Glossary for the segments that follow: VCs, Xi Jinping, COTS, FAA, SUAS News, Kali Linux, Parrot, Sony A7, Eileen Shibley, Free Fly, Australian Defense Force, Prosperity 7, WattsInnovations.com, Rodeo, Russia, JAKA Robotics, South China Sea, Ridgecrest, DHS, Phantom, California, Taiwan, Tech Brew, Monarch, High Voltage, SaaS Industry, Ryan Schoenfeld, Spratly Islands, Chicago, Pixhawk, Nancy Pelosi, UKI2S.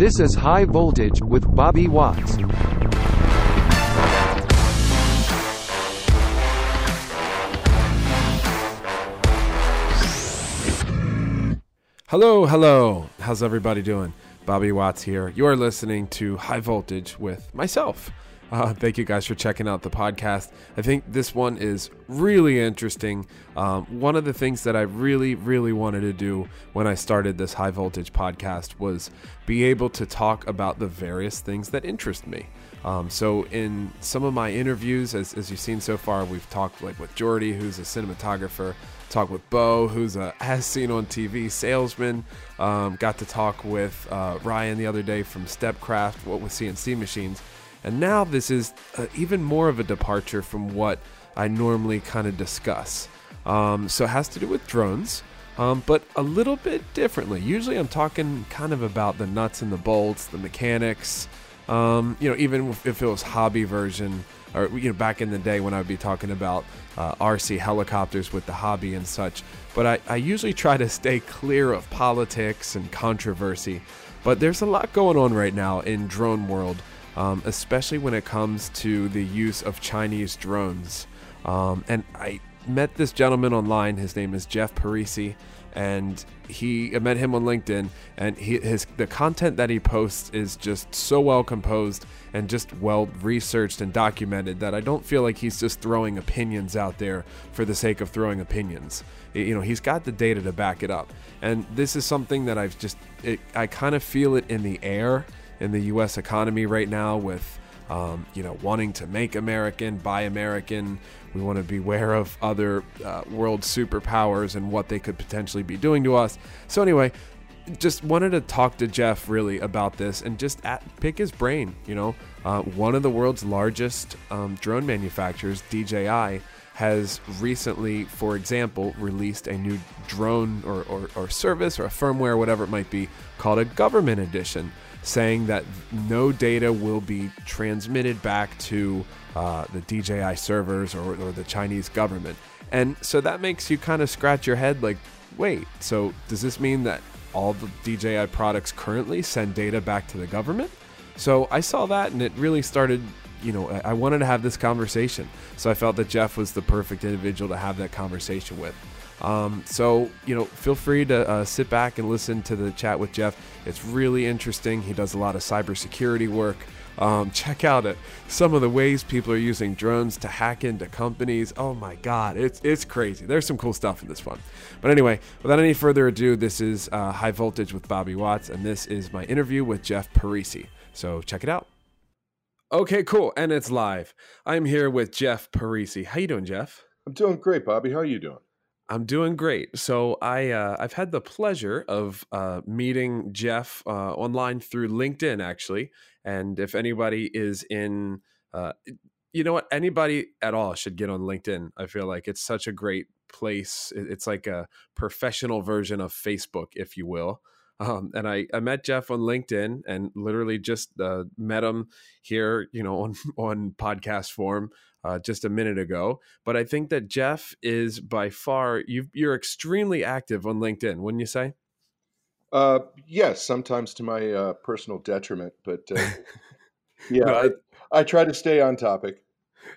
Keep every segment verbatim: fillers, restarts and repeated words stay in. This is High Voltage, with Bobby Watts. Hello, hello. How's everybody doing? Bobby Watts here. You are listening to High Voltage with myself. Uh, thank you guys for checking out the podcast. I think this one is really interesting. Um, one of the things that I really, really wanted to do when I started this High Voltage podcast was be able to talk about the various things that interest me. Um, so in some of my interviews, as, as you've seen so far, we've talked like with Jordy, who's a cinematographer, talked with Beau, who's a as seen on T V salesman, um, got to talk with uh, Ryan the other day from Stepcraft, what with C N C machines. And now this is uh, even more of a departure from what I normally kind of discuss. Um, so it has to do with drones, um, but a little bit differently. Usually I'm talking kind of about the nuts and the bolts, the mechanics, um, you know, even if it was hobby version or, you know, back in the day when I would be talking about uh, R C helicopters with the hobby and such. But I, I usually try to stay clear of politics and controversy, but there's a lot going on right now in drone world. Um, especially when it comes to the use of Chinese drones. Um, and I met this gentleman online. His name is Jeff Parisi, and he I met him on LinkedIn. And he, his the content that he posts is just so well composed and just well researched and documented that I don't feel like he's just throwing opinions out there for the sake of throwing opinions. You know, he's got the data to back it up. And this is something that I've just it, I kind of feel it in the air. In the U S economy right now with, um, you know, wanting to make American, buy American. We want to be aware of other uh, world superpowers and what they could potentially be doing to us. So anyway, just wanted to talk to Jeff really about this and just at, pick his brain. You know, uh, one of the world's largest um, drone manufacturers, D J I, has recently, for example, released a new drone or, or, or service or a firmware, whatever it might be, called a government edition, saying that no data will be transmitted back to uh, the D J I servers or, or the Chinese government. And so that makes you kind of scratch your head like, wait, so does this mean that all the D J I products currently send data back to the government? So I saw that and it really started, you know, I wanted to have this conversation. So I felt that Jeff was the perfect individual to have that conversation with. Um, so, you know, feel free to uh, sit back and listen to the chat with Jeff. It's really interesting. He does a lot of cybersecurity work. Um, check out it. Some of the ways people are using drones to hack into companies. Oh my God, it's it's crazy. There's some cool stuff in this one. But anyway, without any further ado, this is uh, High Voltage with Bobby Watts, and this is my interview with Jeff Parisi. So check it out. Okay, cool. And it's live. I'm here with Jeff Parisi. How you doing, Jeff? I'm doing great, Bobby. How are you doing? I'm doing great. So I, uh, I've had the pleasure of uh, meeting Jeff uh, online through LinkedIn, actually. And if anybody is in, uh, you know what, anybody at all should get on LinkedIn. I feel like it's such a great place. It's like a professional version of Facebook, if you will. Um, and I, I met Jeff on LinkedIn and literally just uh, met him here, you know, on, on podcast form uh, just a minute ago. But I think that Jeff is by far, you've, you're extremely active on LinkedIn, wouldn't you say? Uh, yes, sometimes to my uh, personal detriment. But uh, yeah, no, I, I try to stay on topic.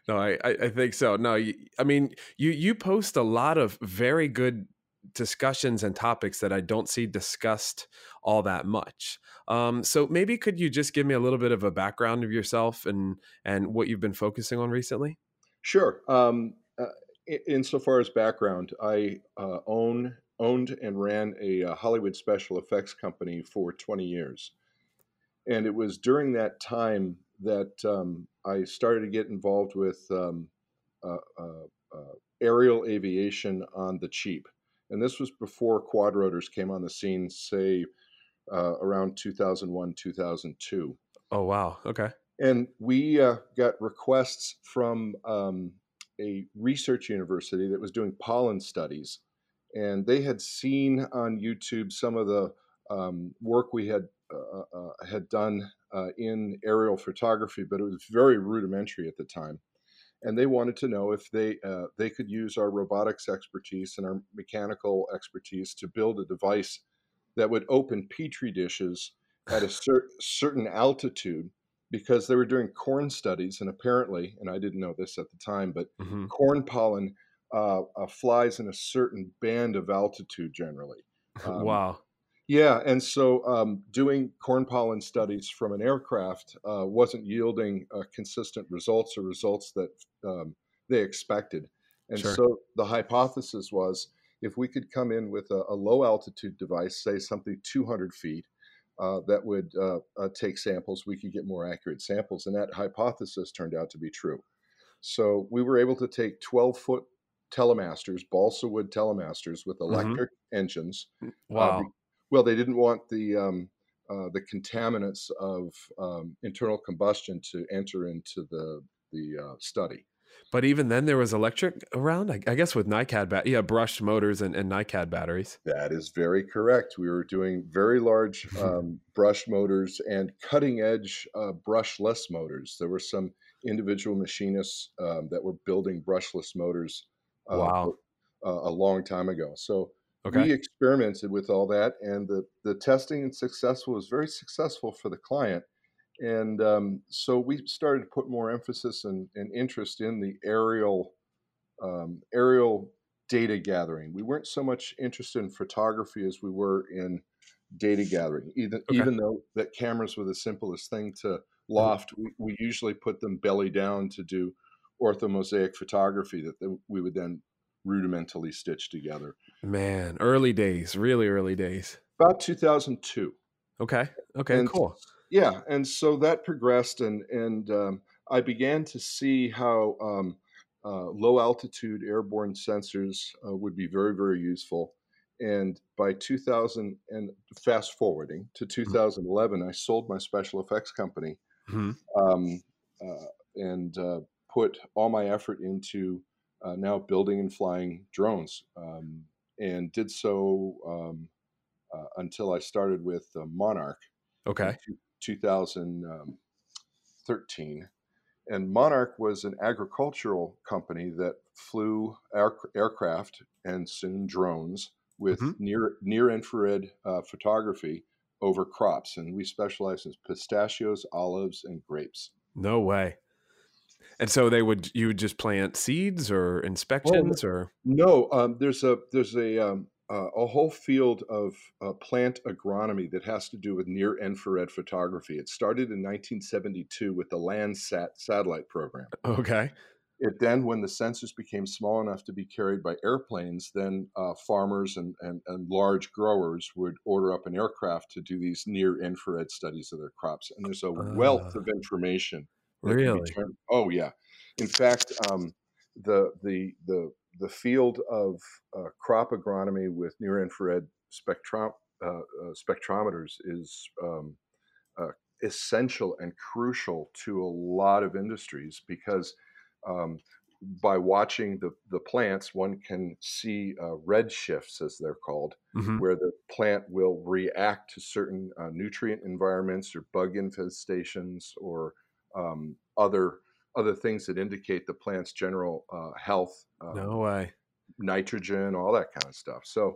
No, I, I think so. No, you, I mean, you, you post a lot of very good discussions and topics that I don't see discussed all that much. Um, so maybe could you just give me a little bit of a background of yourself and and what you've been focusing on recently? Sure. Um, uh, insofar as background, I uh, own owned and ran a uh, Hollywood special effects company for twenty years, and it was during that time that um, I started to get involved with um, uh, uh, uh, aerial aviation on the cheap. And this was before quadrotors came on the scene, say, uh, around two thousand one, two thousand two. Oh, wow. Okay. And we uh, got requests from um, a research university that was doing pollen studies. And they had seen on YouTube some of the um, work we had uh, uh, had done uh, in aerial photography, but it was very rudimentary at the time. And they wanted to know if they uh, they could use our robotics expertise and our mechanical expertise to build a device that would open petri dishes at a cer certain altitude, because they were doing corn studies, and apparently, and I didn't know this at the time, but mm-hmm. corn pollen uh, uh, flies in a certain band of altitude generally. Um, wow. Yeah, and so um, doing corn pollen studies from an aircraft uh, wasn't yielding uh, consistent results or results that um, they expected. And sure. so the hypothesis was, if we could come in with a, a low altitude device, say something two hundred feet, uh, that would uh, uh, take samples, we could get more accurate samples. And that hypothesis turned out to be true. So we were able to take twelve foot telemasters, balsa wood telemasters with electric mm-hmm. engines. Wow. Uh, Well, they didn't want the um, uh, the contaminants of um, internal combustion to enter into the the uh, study. But even then, there was electric around, I, I guess, with NiCad bat, yeah, brushed motors and, and NiCad batteries. That is very correct. We were doing very large um, brushed motors and cutting edge uh, brushless motors. There were some individual machinists um, that were building brushless motors. Uh, wow, a, a long time ago. So. Okay. We experimented with all that, and the, the testing and successful was very successful for the client. And um, so we started to put more emphasis and, and interest in the aerial, um, aerial data gathering. We weren't so much interested in photography as we were in data gathering, even, okay. even though that cameras were the simplest thing to loft. We, we usually put them belly down to do orthomosaic photography that they, we would then rudimentally stitched together. Man, early days, really early days. About two thousand two. Okay. Okay, and, cool. Yeah, and so that progressed, and and um, I began to see how um, uh, low altitude airborne sensors uh, would be very, very useful. And by two thousand, and fast forwarding to two thousand eleven, mm-hmm. I sold my special effects company mm-hmm. um, uh, and uh, put all my effort into Uh, now building and flying drones, um, and did so um, uh, until I started with uh, Monarch. Okay. In two thousand thirteen, and Monarch was an agricultural company that flew air aircraft and soon drones with mm-hmm. near near infrared uh, photography over crops, and we specialized in pistachios, olives, and grapes. No way. And so they would, you would just plant seeds or inspections oh, or? No, um, there's a, there's a, um, uh, a whole field of uh, plant agronomy that has to do with near infrared photography. It started in nineteen seventy-two with the Landsat satellite program. Okay. It then, when the sensors became small enough to be carried by airplanes, then uh, farmers and, and, and large growers would order up an aircraft to do these near infrared studies of their crops. And there's a uh. wealth of information. Really? Oh yeah. In fact, um, the the the the field of uh, crop agronomy with near infrared spectro uh, uh, spectrometers is um, uh, essential and crucial to a lot of industries, because um, by watching the the plants, one can see uh, red shifts, as they're called, mm-hmm. where the plant will react to certain uh, nutrient environments or bug infestations or Um, other other things that indicate the plant's general uh, health. Uh, no way. Nitrogen, all that kind of stuff. So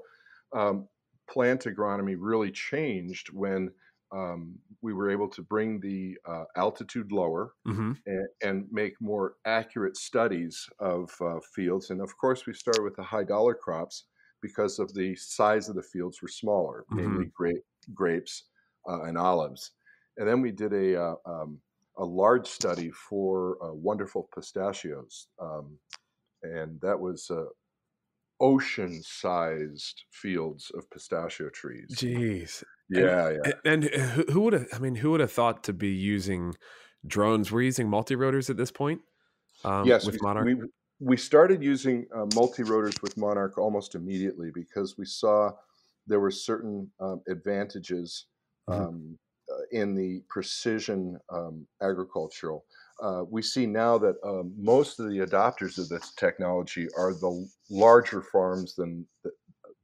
um, plant agronomy really changed when um, we were able to bring the uh, altitude lower mm-hmm. and, and make more accurate studies of uh, fields. And of course, we started with the high dollar crops because of the size of the fields were smaller, mm-hmm. mainly grape, grapes uh, and olives. And then we did a... Uh, um, a large study for uh, wonderful pistachios. Um, and that was uh, ocean-sized fields of pistachio trees. Jeez. Yeah, and, yeah. And who would have, I mean, who would have thought to be using drones? We're using multi-rotors at this point um, yes, with we, Monarch? We, we started using uh, multi-rotors with Monarch almost immediately because we saw there were certain um, advantages mm-hmm. um, in the precision um, agricultural. Uh, we see now that um, most of the adopters of this technology are the larger farms than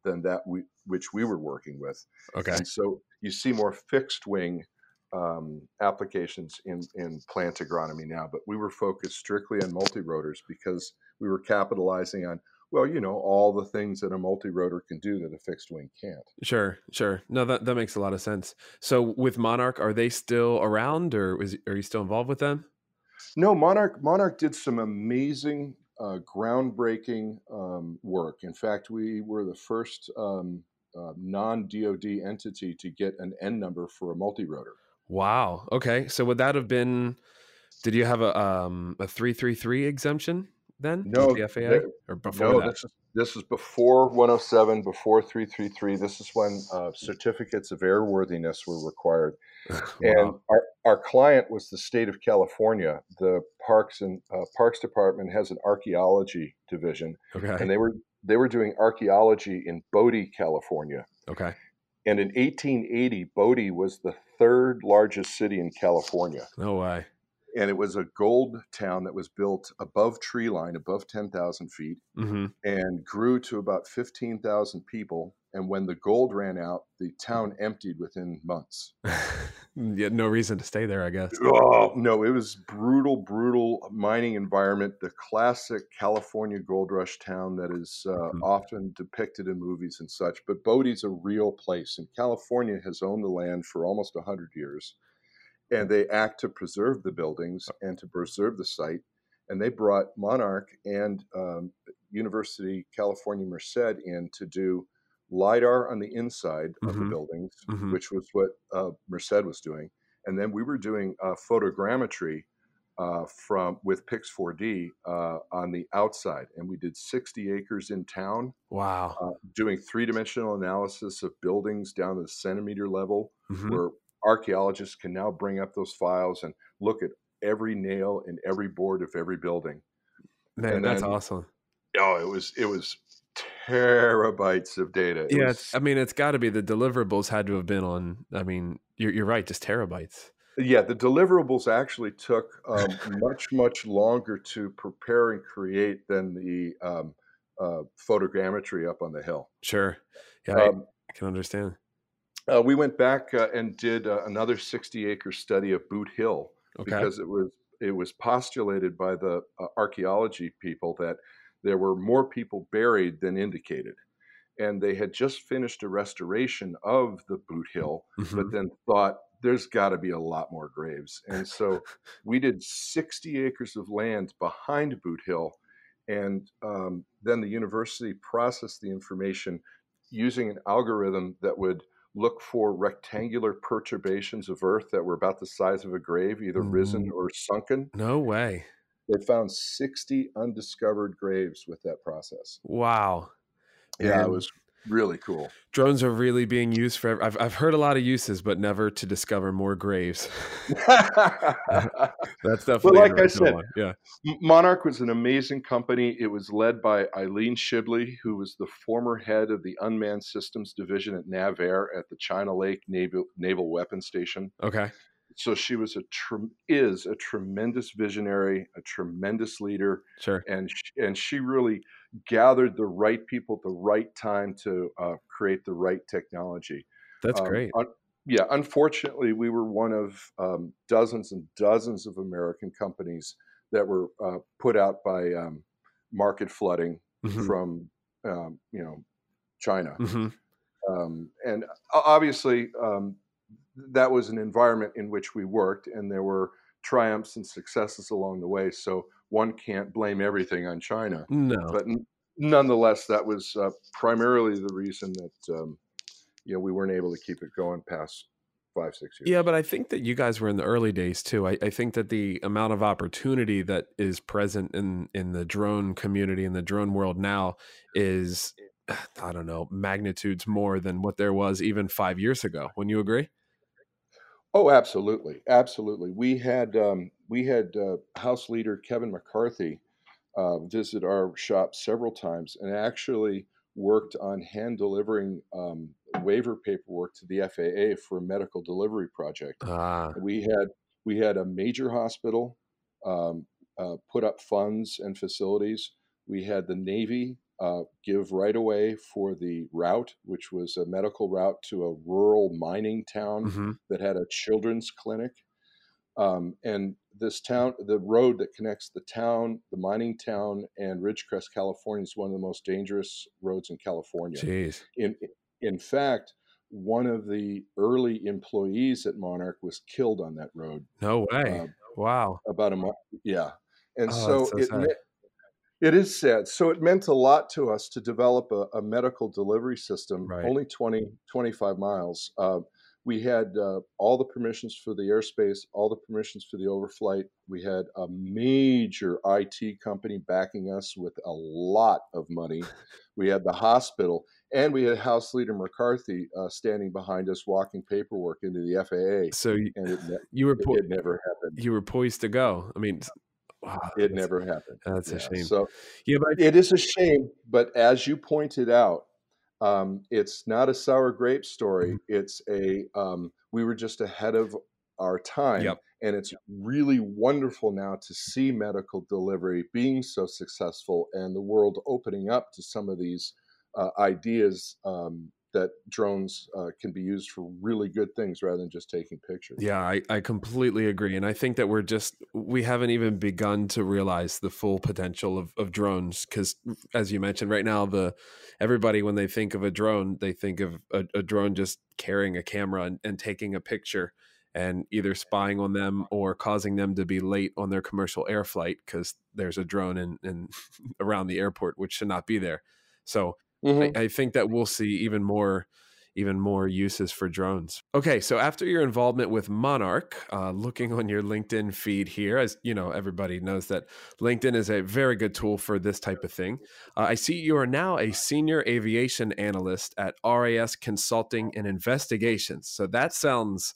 than that we, which we were working with. Okay. And so you see more fixed wing um, applications in, in plant agronomy now, but we were focused strictly on multi-rotors because we were capitalizing on Well, you know, all the things that a multi-rotor can do that a fixed wing can't. Sure, sure. No, that, that makes a lot of sense. So with Monarch, are they still around, or is, are you still involved with them? No, Monarch, Monarch did some amazing, uh, groundbreaking um, work. In fact, we were the first um, uh, non-D O D entity to get an N number for a multi-rotor. Wow. Okay. So would that have been, did you have a, um, a three thirty-three exemption? Then no, the F A A, they, or before no, that? This is, this is before one oh seven, before three thirty-three. This is when uh, certificates of airworthiness were required. Wow. And our, our client was the state of California. The Parks and uh, Parks Department has an archaeology division, okay. and they were they were doing archaeology in Bodie, California. Okay. And in eighteen eighty, Bodie was the third largest city in California. No way. And it was a gold town that was built above tree line, above ten thousand feet, mm-hmm. and grew to about fifteen thousand people. And when the gold ran out, the town emptied within months. Yeah, no reason to stay there, I guess. Oh, no, it was brutal, brutal mining environment. The classic California gold rush town that is uh, mm-hmm. often depicted in movies and such. But Bodie's a real place. And California has owned the land for almost one hundred years. And they act to preserve the buildings and to preserve the site. And they brought Monarch and um, University California Merced in to do LIDAR on the inside mm-hmm. of the buildings, mm-hmm. which was what uh, Merced was doing. And then we were doing uh, photogrammetry uh, from with Pix four D uh, on the outside. And we did sixty acres in town. Wow. Uh, doing three-dimensional analysis of buildings down to the centimeter level mm-hmm. where archaeologists can now bring up those files and look at every nail in every board of every building. Man, and that's then, awesome. Oh, it was, it was terabytes of data. It yeah. Was, I mean, it's gotta be the deliverables had to have been on, I mean, you're, you're right. Just terabytes. Yeah. The deliverables actually took um, much, much longer to prepare and create than the um, uh, photogrammetry up on the hill. Sure. Yeah. Um, I can understand. Uh, we went back uh, and did uh, another sixty-acre study of Boot Hill okay. because it was it was postulated by the uh, archaeology people that there were more people buried than indicated, and they had just finished a restoration of the Boot Hill, mm-hmm. but then thought there's got to be a lot more graves, and so we did sixty acres of land behind Boot Hill, and um, then the university processed the information using an algorithm that would look for rectangular perturbations of earth that were about the size of a grave, either mm. risen or sunken. No way. They found sixty undiscovered graves with that process. Wow. Yeah, and it was really cool. Drones are really being used for, I've, I've heard a lot of uses, but never to discover more graves. That's definitely well, like I said, one. Yeah. Monarch was an amazing company. It was led by Eileen Shibley, who was the former head of the Unmanned Systems Division at NAVAIR at the China Lake Naval, Naval Weapons Station. Okay. So she was a tre- is a tremendous visionary, a tremendous leader. Sure. And sh- and she really gathered the right people at the right time to uh, create the right technology. That's um, great. Un- yeah. Unfortunately, we were one of um, dozens and dozens of American companies that were uh, put out by um, market flooding mm-hmm. from, um, you know, China. Mm-hmm. Um, and obviously, um, that was an environment in which we worked, and there were triumphs and successes along the way. So one can't blame everything on China. No, but n- nonetheless, that was uh, primarily the reason that um, you know we weren't able to keep it going past five, six years. Yeah, but I think that you guys were in the early days too. I, I think that the amount of opportunity that is present in in the drone community and the drone world now is, I don't know, magnitudes more than what there was even five years ago. Wouldn't you agree? Oh, absolutely, absolutely. We had um, we had uh, House Leader Kevin McCarthy uh, visit our shop several times, and actually worked on hand delivering um, waiver paperwork to the F A A for a medical delivery project. Ah. We had we had a major hospital um, uh, put up funds and facilities. We had the Navy uh, give right away for the route, which was a medical route to a rural mining town mm-hmm. that had a children's clinic. Um, and this town, the road that connects the town, the mining town, and Ridgecrest, California, is one of the most dangerous roads in California. Jeez. In, in fact, one of the early employees at Monarch was killed on that road. No way. Uh, wow. About a month. Yeah. And oh, so, so it, me- it is sad. So it meant a lot to us to develop a, a medical delivery system, right. Only twenty, twenty-five miles. Uh, we had uh, all the permissions for the airspace, all the permissions for the overflight. We had a major I T company backing us with a lot of money. We had the hospital, and we had House Leader McCarthy uh, standing behind us, walking paperwork into the F A A. So you, and it, you were po- it never happened. You were poised to go. I mean, wow, it never happened. That's yeah. a shame. So yeah, but it is a shame. But as you pointed out, um, it's not a sour grape story. Mm-hmm. It's a um, we were just ahead of our time, yep. and it's yep. really wonderful now to see medical delivery being so successful and the world opening up to some of these uh, ideas um, that drones uh, can be used for really good things rather than just taking pictures. Yeah, I, I completely agree. And I think that we're just, we haven't even begun to realize the full potential of, of drones. Cause as you mentioned right now, the, everybody, when they think of a drone, they think of a, a drone just carrying a camera and, and taking a picture and either spying on them or causing them to be late on their commercial air flight. Cause there's a drone in, in around the airport, which should not be there. So Mm-hmm. I, I think that we'll see even more, even more uses for drones. Okay, so after your involvement with Monarch, uh, looking on your LinkedIn feed here, as you know, everybody knows that LinkedIn is a very good tool for this type of thing. Uh, I see you are now a senior aviation analyst at R A S Consulting and Investigations. So that sounds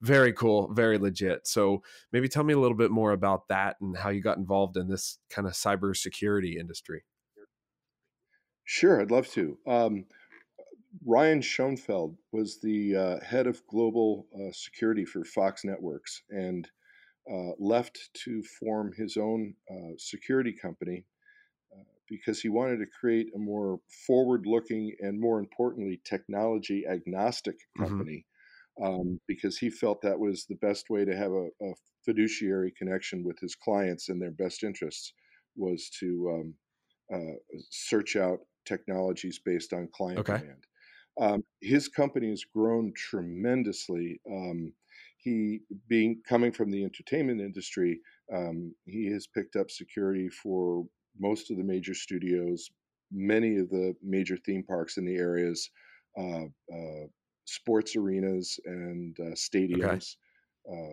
very cool, very legit. So maybe tell me a little bit more about that and how you got involved in this kind of cybersecurity industry. Sure, I'd love to. Um, Ryan Schoenfeld was the uh, head of global uh, security for Fox Networks and uh, left to form his own uh, security company uh, because he wanted to create a more forward-looking and, more importantly, technology-agnostic company mm-hmm. um, because he felt that was the best way to have a, a fiduciary connection with his clients, and their best interests was to um, uh, search out technologies based on client okay. demand. Um, his company has grown tremendously. Um, he, being coming from the entertainment industry, um, he has picked up security for most of the major studios, many of the major theme parks in the areas, uh, uh, sports arenas and uh, stadiums, okay.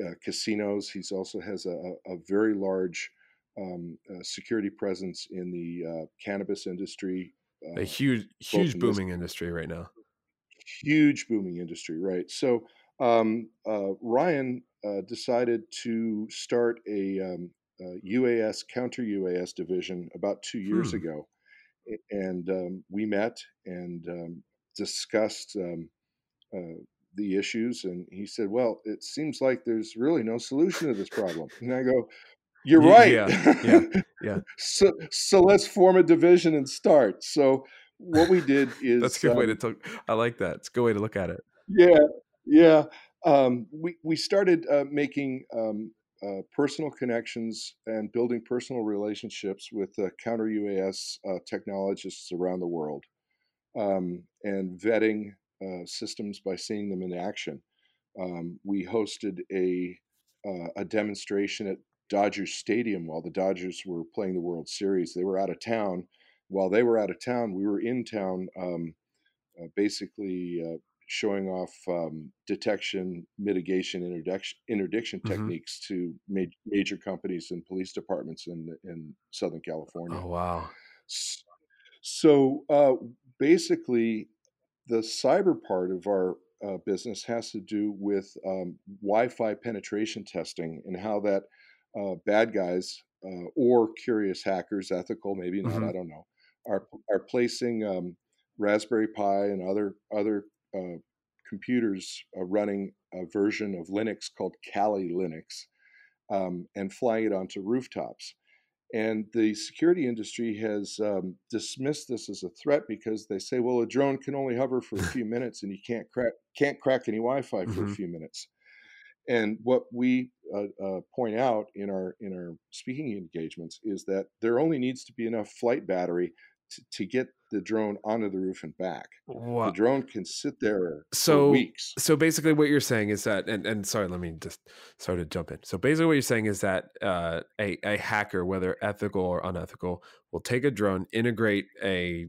uh, uh, casinos. He's also has a, a very large Um, uh, security presence in the uh, cannabis industry. Uh, a huge, huge booming industry right now. Huge booming industry, right. So um, uh, Ryan uh, decided to start a, um, a U A S, counter U A S division about two years hmm. ago. And um, we met and um, discussed um, uh, the issues. And he said, well, it seems like there's really no solution to this problem. And I go, You're right. Yeah, yeah, yeah. so, so let's form a division and start. So what we did is that's a good um, way to talk. I like that. It's a good way to look at it. Yeah, yeah. Um, we we started uh, making um, uh, personal connections and building personal relationships with uh, counter U A S uh, technologists around the world, um, and vetting uh, systems by seeing them in action. Um, we hosted a uh, a demonstration at Dodgers Stadium while the Dodgers were playing the World Series. They were out of town. While they were out of town, we were in town um, uh, basically uh, showing off um, detection, mitigation, interdiction, interdiction mm-hmm. techniques to ma- major companies and police departments in, in Southern California. Oh, wow. So uh, basically, the cyber part of our uh, business has to do with um, Wi-Fi penetration testing and how that Uh, bad guys uh, or curious hackers, ethical, maybe not, mm-hmm. I don't know, are are placing um, Raspberry Pi and other other uh, computers uh, running a version of Linux called Kali Linux um, and flying it onto rooftops. And the security industry has um, dismissed this as a threat because they say, well, a drone can only hover for a few minutes and you can't crack, can't crack any Wi-Fi for mm-hmm. a few minutes. And what we uh, uh, point out in our in our speaking engagements is that there only needs to be enough flight battery to, to get the drone onto the roof and back. Wow. The drone can sit there so, for weeks. So basically what you're saying is that, and, and sorry, let me just sort of jump in. So basically what you're saying is that uh, a, a hacker, whether ethical or unethical, will take a drone, integrate a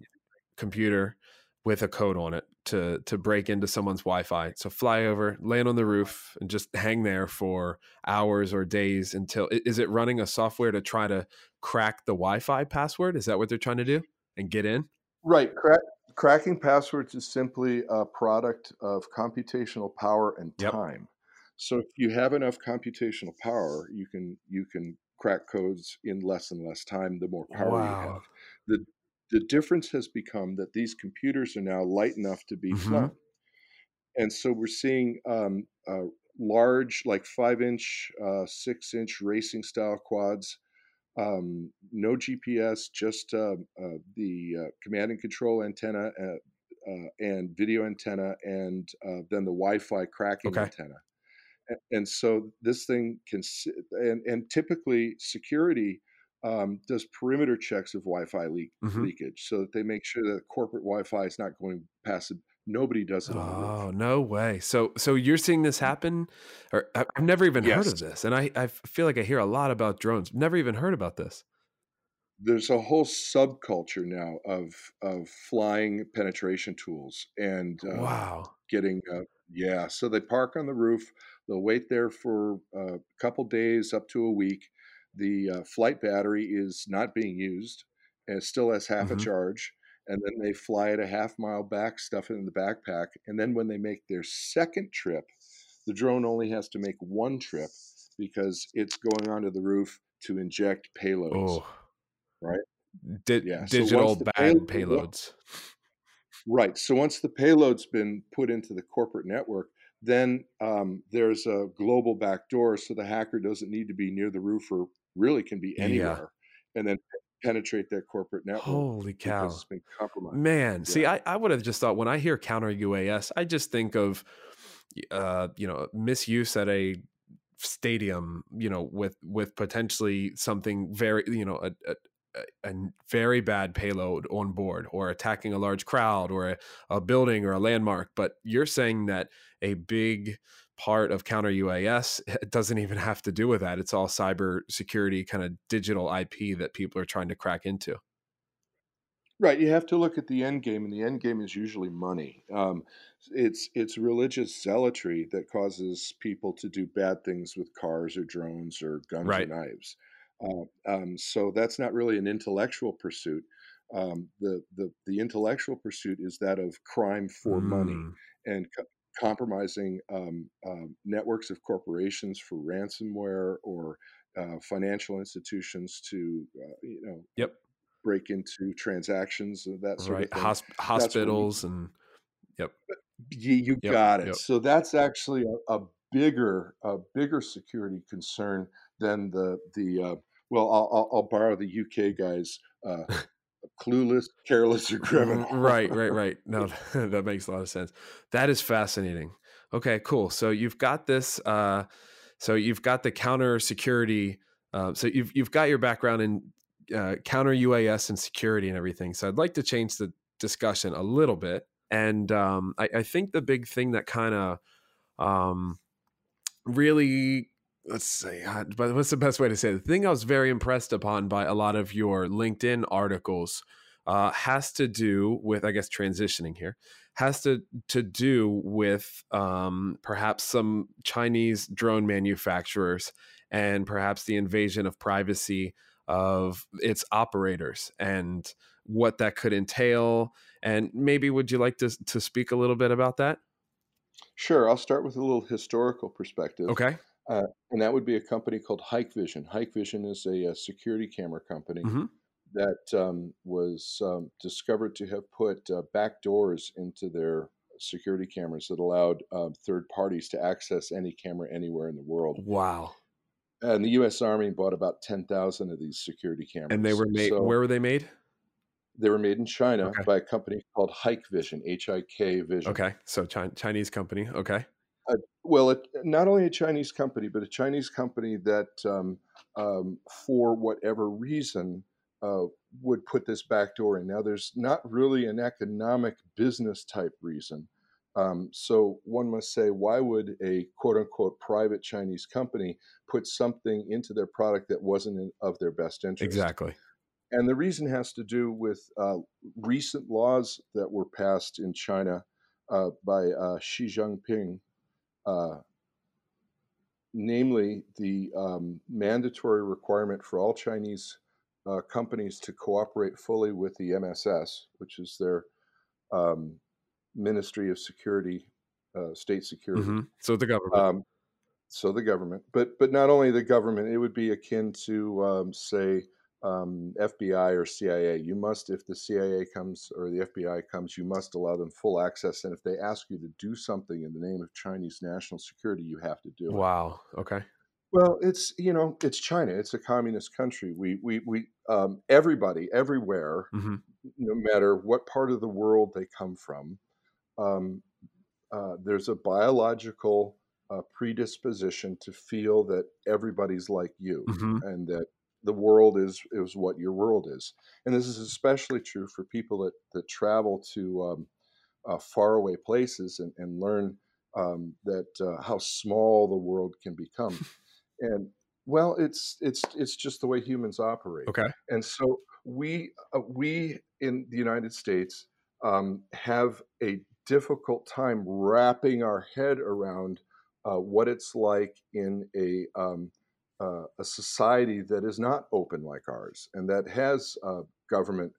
computer with a code on it to to break into someone's Wi-Fi. So fly over, land on the roof, and just hang there for hours or days until, is it running a software to try to crack the Wi-Fi password? Is that what they're trying to do and get in? Right. Crack, cracking passwords is simply a product of computational power and time. Yep. So if you have enough computational power, you can you can crack codes in less and less time, the more power wow. you have. The, The difference has become that these computers are now light enough to be mm-hmm. flown. And so we're seeing um, uh, large, like five-inch, uh, six-inch racing-style quads, um, no G P S, just uh, uh, the uh, command and control antenna uh, uh, and video antenna, and uh, then the Wi-Fi cracking okay. antenna. And, and so this thing can – and and typically security – Um, does perimeter checks of Wi-Fi leak, mm-hmm. leakage so that they make sure that corporate Wi-Fi is not going past it. Nobody does it. Oh, no way. So so you're seeing this happen? Or I've never even yes. heard of this. And I, I feel like I hear a lot about drones. Never even heard about this. There's a whole subculture now of of flying penetration tools and uh, wow. getting, uh, yeah. So they park on the roof. They'll wait there for a couple days up to a week. The uh, flight battery is not being used and it still has half mm-hmm. a charge. And then they fly it a half mile back, stuff it in the backpack. And then when they make their second trip, the drone only has to make one trip because it's going onto the roof to inject payloads. Oh. Right? Di- yeah. Digital so bad pay- payloads. Right. So once the payload's been put into the corporate network, then um, there's a global backdoor. So the hacker doesn't need to be near the roof or really can be anywhere, yeah. and then penetrate that corporate network. Holy cow. It's been compromised. Man, yeah. see, I, I would have just thought when I hear counter U A S, I just think of, uh, you know, misuse at a stadium, you know, with, with potentially something very, you know, a, a a very bad payload on board, or attacking a large crowd or a, a building or a landmark. But you're saying that a big part of counter U A S doesn't even have to do with that. It's all cyber security, kind of digital I P that people are trying to crack into. Right. You have to look at the end game, and the end game is usually money. Um, it's, it's religious zealotry that causes people to do bad things with cars or drones or guns right. or knives. Uh, um, so that's not really an intellectual pursuit. Um, the, the the intellectual pursuit is that of crime for mm. money and co- compromising um, um, networks of corporations for ransomware, or uh, financial institutions to uh, you know yep. break into transactions and that sort right. of thing. Hosp- hospitals we, and yep, you, you yep. got it. Yep. So that's actually a, a bigger a bigger security concern than the the uh, well, I'll, I'll borrow the U K guys, uh, clueless, careless, or criminal. Right, right, right. No, that makes a lot of sense. That is fascinating. Okay, cool. So you've got this. Uh, so you've got the counter security. Uh, so you've you've got your background in uh, counter U A S and security and everything. So I'd like to change the discussion a little bit. And um, I, I think the big thing that kind of um, really. Let's see, but what's the best way to say it? The thing I was very impressed upon by a lot of your LinkedIn articles uh, has to do with, I guess, transitioning here, has to, to do with um, perhaps some Chinese drone manufacturers and perhaps the invasion of privacy of its operators and what that could entail. And maybe would you like to, to speak a little bit about that? Sure. I'll start with a little historical perspective. Okay. Uh, and that would be a company called Hikvision. Hikvision is a, a security camera company mm-hmm. that um, was um, discovered to have put uh, back doors into their security cameras that allowed uh, third parties to access any camera anywhere in the world. Wow. And the U S Army bought about ten thousand of these security cameras. And they were made, so where were they made? They were made in China okay. by a company called Hikvision, H I K Vision. Okay, so Ch- Chinese company, okay. Uh, well, it, not only a Chinese company, but a Chinese company that, um, um, for whatever reason, uh, would put this back door in. Now, there's not really an economic business type reason. Um, so one must say, why would a quote unquote private Chinese company put something into their product that wasn't in, of their best interest? Exactly. And the reason has to do with uh, recent laws that were passed in China uh, by uh, Xi Jinping, uh, namely the um, mandatory requirement for all Chinese uh, companies to cooperate fully with the M S S, which is their um, Ministry of Security, uh, State Security. Mm-hmm. So the government. Um, so the government. But, but not only the government, it would be akin to, um, say, Um, F B I or C I A. You must, if the C I A comes or the F B I comes, you must allow them full access. And if they ask you to do something in the name of Chinese national security, you have to do it. Wow. Okay. Well, it's, you know, it's China. It's a communist country. We, we, we, um, everybody, everywhere, mm-hmm. no matter what part of the world they come from, um, uh, there's a biological uh, predisposition to feel that everybody's like you, mm-hmm. and that the world is is what your world is. And this is especially true for people that, that travel to um, uh, faraway places and, and learn um, that uh, how small the world can become. And well, it's it's it's just the way humans operate. Okay. And so we uh, we in the United States um, have a difficult time wrapping our head around uh, what it's like in a um, Uh, a society that is not open like ours and that has uh, government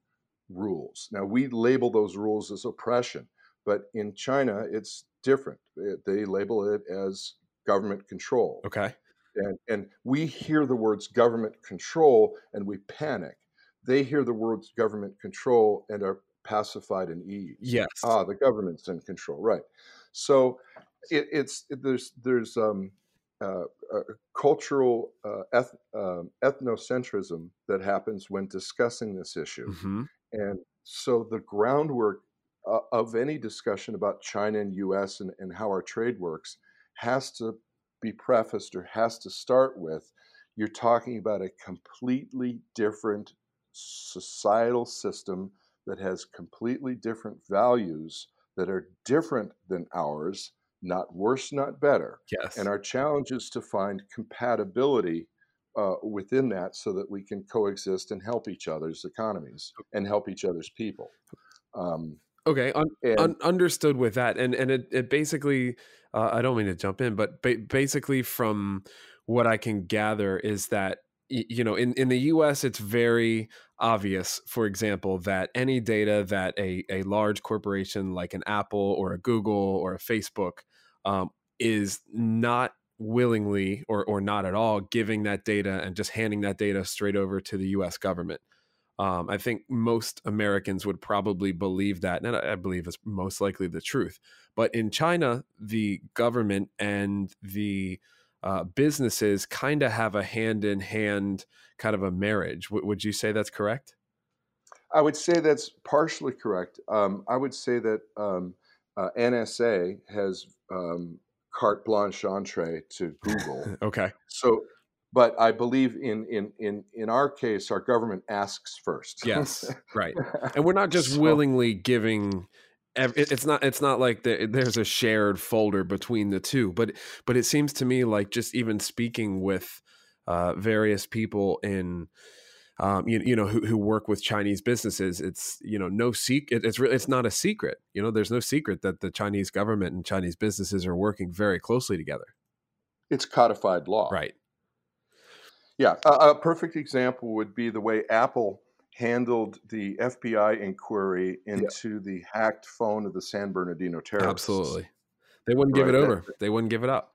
rules. Now, we label those rules as oppression, but in China, it's different. It, they label it as government control. Okay. And, and we hear the words government control and we panic. They hear the words government control and are pacified and eased. Yes. Ah, the government's in control. Right. So it, it's, it, there's, there's, um, Uh, uh, cultural uh, eth- uh, ethnocentrism that happens when discussing this issue. Mm-hmm. And so the groundwork uh, of any discussion about China and U S and, and how our trade works has to be prefaced or has to start with, you're talking about a completely different societal system that has completely different values that are different than ours. Not worse, not better. Yes. And our challenge is to find compatibility uh, within that so that we can coexist and help each other's economies and help each other's people. Um, okay. Un- and- un- understood with that. And and it, it basically, uh, I don't mean to jump in, but ba- basically from what I can gather is that, you know, in, in the U S, it's very obvious, for example, that any data that a, a large corporation like an Apple or a Google or a Facebook um, is not willingly or, or not at all giving that data and just handing that data straight over to the U S government. Um, I think most Americans would probably believe that, and I believe it's most likely the truth. But in China, the government and the Uh, businesses kind of have a hand-in-hand kind of a marriage. W- would you say that's correct? I would say that's partially correct. Um, I would say that um, uh, N S A has um, carte blanche entree to Google. Okay. So, but I believe in in in in our case, our government asks first. Yes, right. And we're not just so- willingly giving. It's not. It's not like the, there's a shared folder between the two, but but it seems to me like just even speaking with uh, various people in, um, you, you know, who, who work with Chinese businesses, it's you know no secret. It's really it's not a secret. You know, there's no secret that the Chinese government and Chinese businesses are working very closely together. It's codified law, right? Yeah, a, a perfect example would be the way Apple handled the F B I inquiry into yeah. the hacked phone of the San Bernardino terrorists. Absolutely. They wouldn't right. give it over. They wouldn't give it up.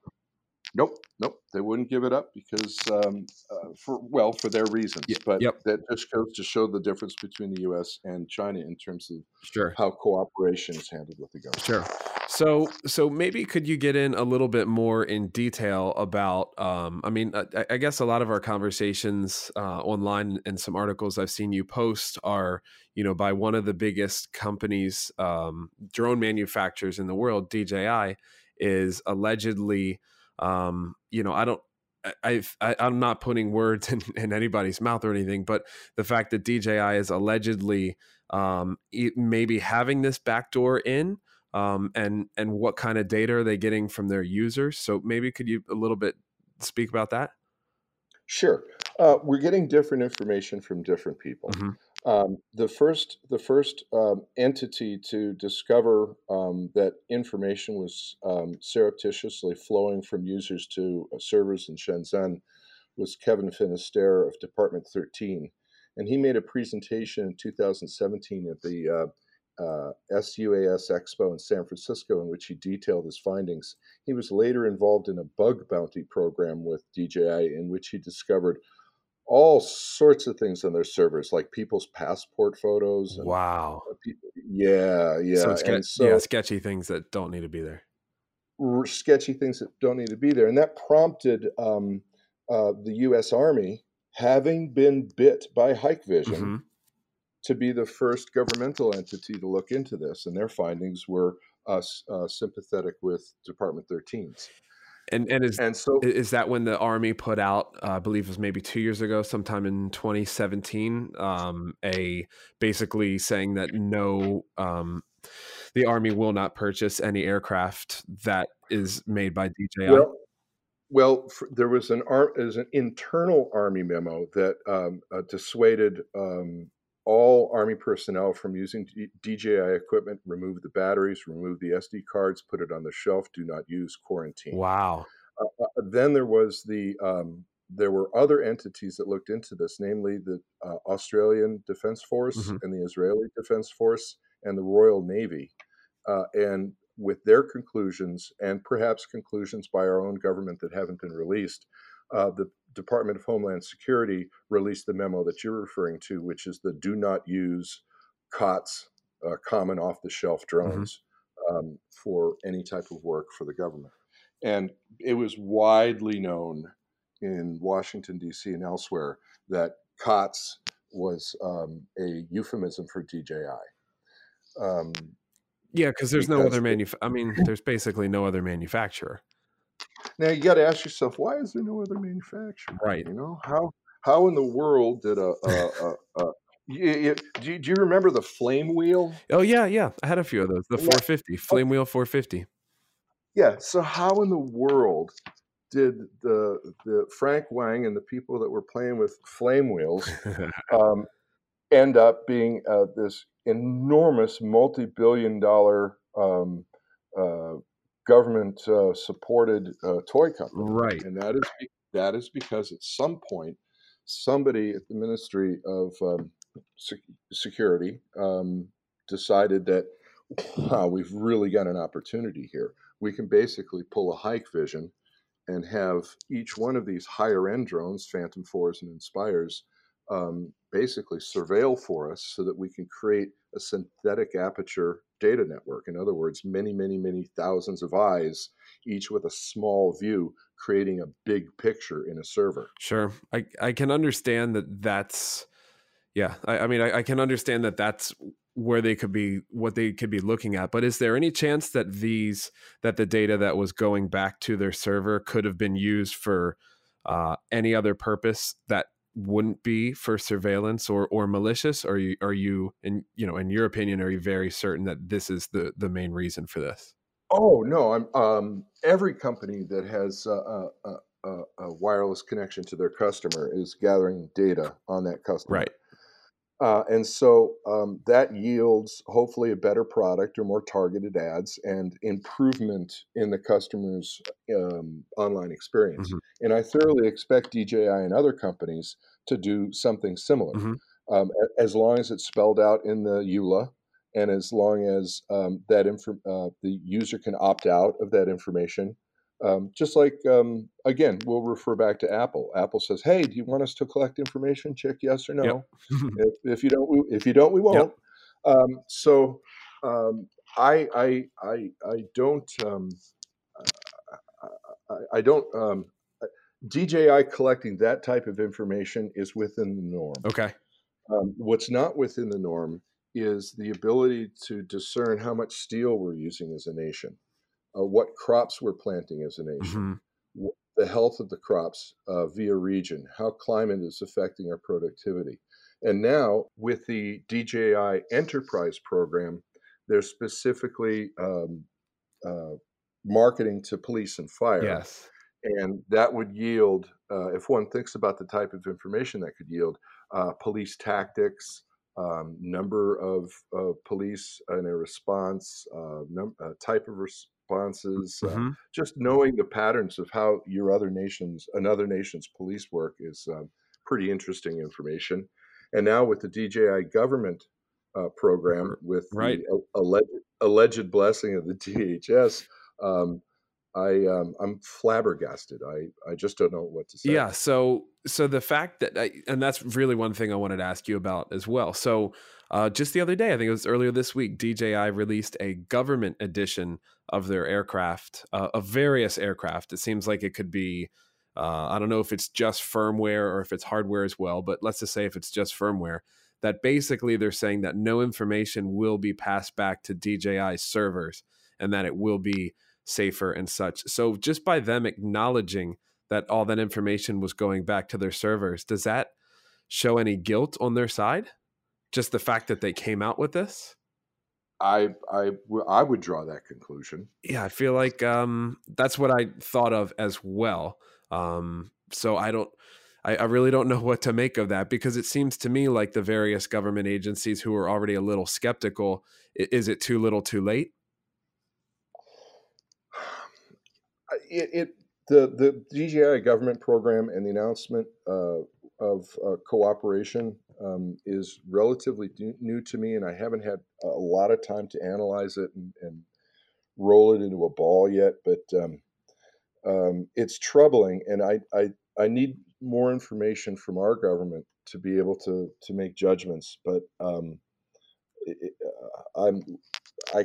Nope. Nope. They wouldn't give it up because, um, uh, for well, for their reasons. Yeah. But yep. that just goes to show the difference between the U S and China in terms of sure. how cooperation is handled with the government. Sure. So, so maybe could you get in a little bit more in detail about, um, I mean, I, I guess a lot of our conversations uh, online and some articles I've seen you post are, you know, by one of the biggest companies, um, drone manufacturers in the world, D J I. is allegedly, um, you know, I don't, I've, I, I'm not putting words in, in anybody's mouth or anything, but the fact that D J I is allegedly um, maybe having this backdoor in, um, and and what kind of data are they getting from their users? So maybe could you a little bit speak about that? Sure. Uh, we're getting different information from different people. Mm-hmm. Um, the first, the first um, entity to discover um, that information was um, surreptitiously flowing from users to uh, servers in Shenzhen was Kevin Finisterre of Department thirteen, and he made a presentation in two thousand seventeen at the uh, uh, S U A S Expo in San Francisco, in which he detailed his findings. He was later involved in a bug bounty program with D J I, in which he discovered all sorts of things on their servers, like people's passport photos. And, wow. Uh, people, yeah. Yeah. So, ske- and so yeah, sketchy things that don't need to be there. R- sketchy things that don't need to be there. And that prompted um, uh, the U S Army, having been bit by Hikvision, mm-hmm. to be the first governmental entity to look into this. And their findings were uh, uh, sympathetic with Department thirteen's. And and is and so, is that when the Army put out, uh, I believe it was maybe two years ago, sometime in twenty seventeen, um, a basically saying that no, um, the Army will not purchase any aircraft that is made by D J I? Well, well there was an, ar- there was an internal Army memo that um, uh, dissuaded um, all Army personnel from using D J I equipment. Remove the batteries, remove the S D cards, put it on the shelf, do not use, quarantine. Wow. Uh, then there was the, um, there were other entities that looked into this, namely the uh, Australian Defense Force, mm-hmm. and the Israeli Defense Force and the Royal Navy. Uh, and with their conclusions, and perhaps conclusions by our own government that haven't been released, uh, the Department of Homeland Security released the memo that you're referring to, which is the do not use C O T S, uh, common off-the-shelf drones, mm-hmm. um, for any type of work for the government. And it was widely known in Washington, D C and elsewhere that C O T S was um, a euphemism for D J I. Um, yeah, because there's because no other manuf- I mean, there's basically no other manufacturer. Now you got to ask yourself, why is there no other manufacturer? Right. You know, how how in the world did a, a, a, a you, you, do you remember the flame wheel? Oh yeah, yeah. I had a few of those. The four fifty flame wheel four fifty. Yeah. So how in the world did the the Frank Wang and the people that were playing with flame wheels um, end up being uh, this enormous multi-billion dollar um, uh, government uh, supported uh, toy company, right? And that is that is because at some point somebody at the Ministry of um, Sec- Security um, decided that, wow, we've really got an opportunity here. We can basically pull a Hikvision and have each one of these higher end drones, Phantom fours and Inspires, um, basically surveil for us so that we can create a synthetic aperture data network. In other words, many, many, many thousands of eyes, each with a small view, creating a big picture in a server. Sure. I, I can understand that that's, yeah, I, I mean, I, I can understand that that's where they could be, what they could be looking at. But is there any chance that these, that the data that was going back to their server could have been used for uh, any other purpose that wouldn't be for surveillance or, or malicious? Or are you, are you, in, you know, in your opinion, are you very certain that this is the, the main reason for this? Oh no. I'm, um, every company that has a, a, a, a wireless connection to their customer is gathering data on that customer. Right. Uh, and so um, that yields hopefully a better product or more targeted ads and improvement in the customer's um, online experience. Mm-hmm. And I thoroughly expect D J I and other companies to do something similar, mm-hmm. um, as long as it's spelled out in the E U L A and as long as um, that inf- uh, the user can opt out of that information. Um, just like, um, again, we'll refer back to Apple. Apple says, hey, do you want us to collect information? Check yes or no. Yep. if, if you don't, we, if you don't, we won't. Yep. Um, so um, I, I, I, I don't, um, I, I don't, um, D J I collecting that type of information is within the norm. Okay. Um, what's not within the norm is the ability to discern how much steel we're using as a nation. uh, what crops we're planting as a nation, mm-hmm. the health of the crops uh, via region, how climate is affecting our productivity. And now with the D J I Enterprise program, they're specifically um, uh, marketing to police and fire. Yes. And that would yield, uh, if one thinks about the type of information that could yield, uh, police tactics, um, number of uh, police and their response, uh, num uh, type of responses, mm-hmm. uh, just knowing the patterns of how your other nation's, another nation's police work is um, pretty interesting information. And now with the D J I government uh, program, with right. the alleged, alleged blessing of the D H S, um, I, um, I'm flabbergasted. I, I just don't know what to say. Yeah. So, so the fact that, I, and that's really one thing I wanted to ask you about as well. So uh, just the other day, I think it was earlier this week, D J I released a government edition of their aircraft, uh, of various aircraft. It seems like it could be, uh, I don't know if it's just firmware or if it's hardware as well, but let's just say if it's just firmware, that basically they're saying that no information will be passed back to D J I servers and that it will be safer and such. So just by them acknowledging that all that information was going back to their servers, does that show any guilt on their side? Just the fact that they came out with this? I, I, I would draw that conclusion. Yeah, I feel like um, that's what I thought of as well. Um, so I don't, I, I really don't know what to make of that, because it seems to me like the various government agencies who are already a little skeptical, is it too little too late? It, it the the D J I government program and the announcement uh, of uh, cooperation um, is relatively new to me, and I haven't had a lot of time to analyze it and, and roll it into a ball yet. But um, um, it's troubling, and I, I I need more information from our government to be able to to make judgments. But um, it, uh, I'm I.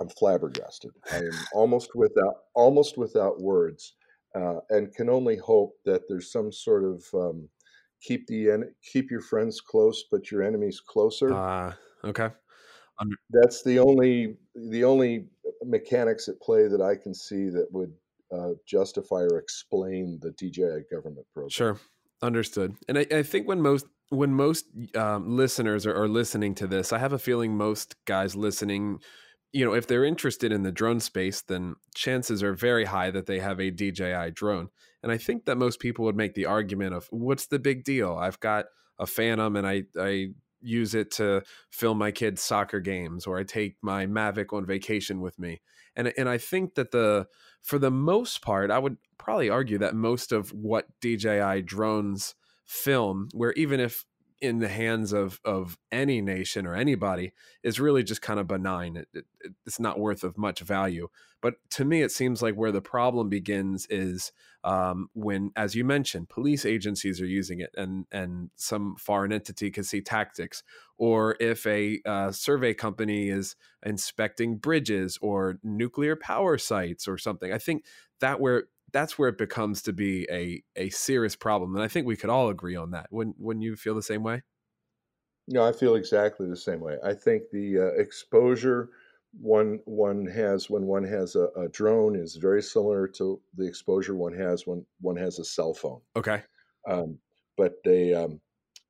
I'm flabbergasted. I am almost without almost without words, uh, and can only hope that there's some sort of um, keep the en keep your friends close, but your enemies closer. Ah, uh, okay. Um, That's the only the only mechanics at play that I can see that would uh, justify or explain the D J I government program. Sure, understood. And I, I think when most when most um, listeners are, are listening to this, I have a feeling most guys listening, you know, if they're interested in the drone space, then chances are very high that they have a D J I drone. And I think that most people would make the argument of, what's the big deal? I've got a Phantom and I, I use it to film my kids' soccer games, or I take my Mavic on vacation with me. And, and I think that the, for the most part, I would probably argue that most of what D J I drones film, where even if in the hands of, of any nation or anybody, is really just kind of benign. It, it, it's not worth of much value. But to me, it seems like where the problem begins is um, when, as you mentioned, police agencies are using it and, and some foreign entity can see tactics, or if a uh, survey company is inspecting bridges or nuclear power sites or something. I think that where that's where it becomes to be a, a serious problem. And I think we could all agree on that. Wouldn't, wouldn't you feel the same way? No, I feel exactly the same way. I think the uh, exposure one, one has when one has a, a drone is very similar to the exposure one has when one has a cell phone. Okay. Um, but they um,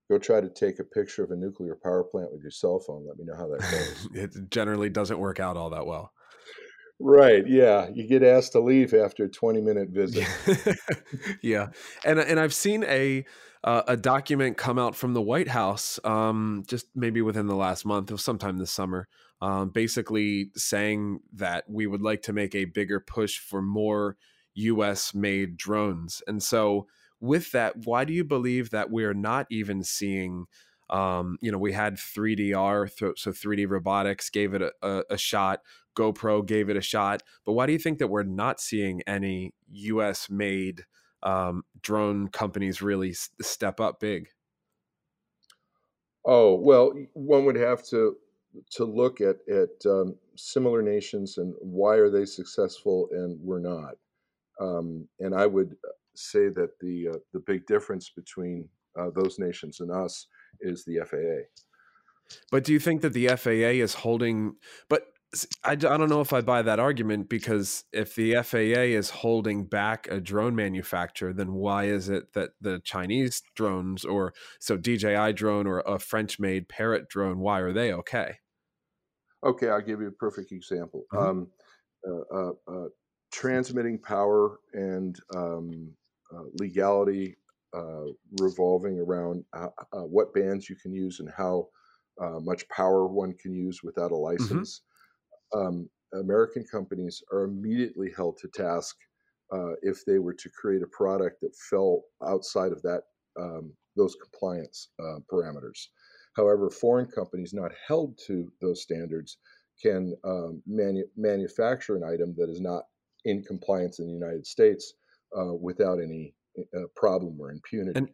go try to take a picture of a nuclear power plant with your cell phone. Let me know how that goes. It generally doesn't work out all that well. Right. Yeah. You get asked to leave after a twenty minute visit. Yeah. And, and I've seen a, uh, a document come out from the White House, um, just maybe within the last month or sometime this summer, um, basically saying that we would like to make a bigger push for more U S made drones. And so with that, why do you believe that we're not even seeing, um, you know, we had three D R, so three D robotics gave it a, a, a shot. GoPro gave it a shot, but why do you think that we're not seeing any U S made um, drone companies really s step up big? Oh, well, one would have to to look at at um, similar nations and why are they successful and we're not. Um, and I would say that the uh, the big difference between uh, those nations and us is the F A A. But do you think that the F A A is holding? But I, I don't know if I buy that argument, because if the F A A is holding back a drone manufacturer, then why is it that the Chinese drones, or so D J I drone or a French-made Parrot drone, why are they okay? Okay, I'll give you a perfect example. Mm-hmm. um, uh, uh, uh, transmitting power and um, uh, legality uh, revolving around uh, uh, what bands you can use and how uh, much power one can use without a license. Mm-hmm. Um, American companies are immediately held to task uh, if they were to create a product that fell outside of that um, those compliance uh, parameters. However, foreign companies not held to those standards can um, manu- manufacture an item that is not in compliance in the United States uh, without any uh, problem or impunity. And,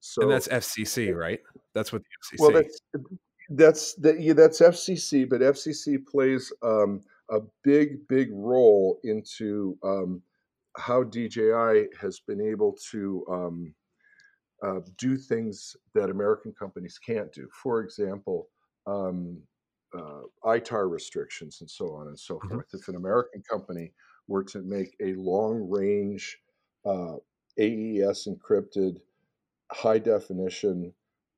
so, and that's F C C, right? That's what the F C C. Well, that's, That's that. Yeah, that's F C C, but F C C plays um, a big, big role into um, how D J I has been able to um, uh, do things that American companies can't do. For example, um, uh, I TAR restrictions and so on and so forth. Mm-hmm. If an American company were to make a long-range uh, A E S encrypted, high-definition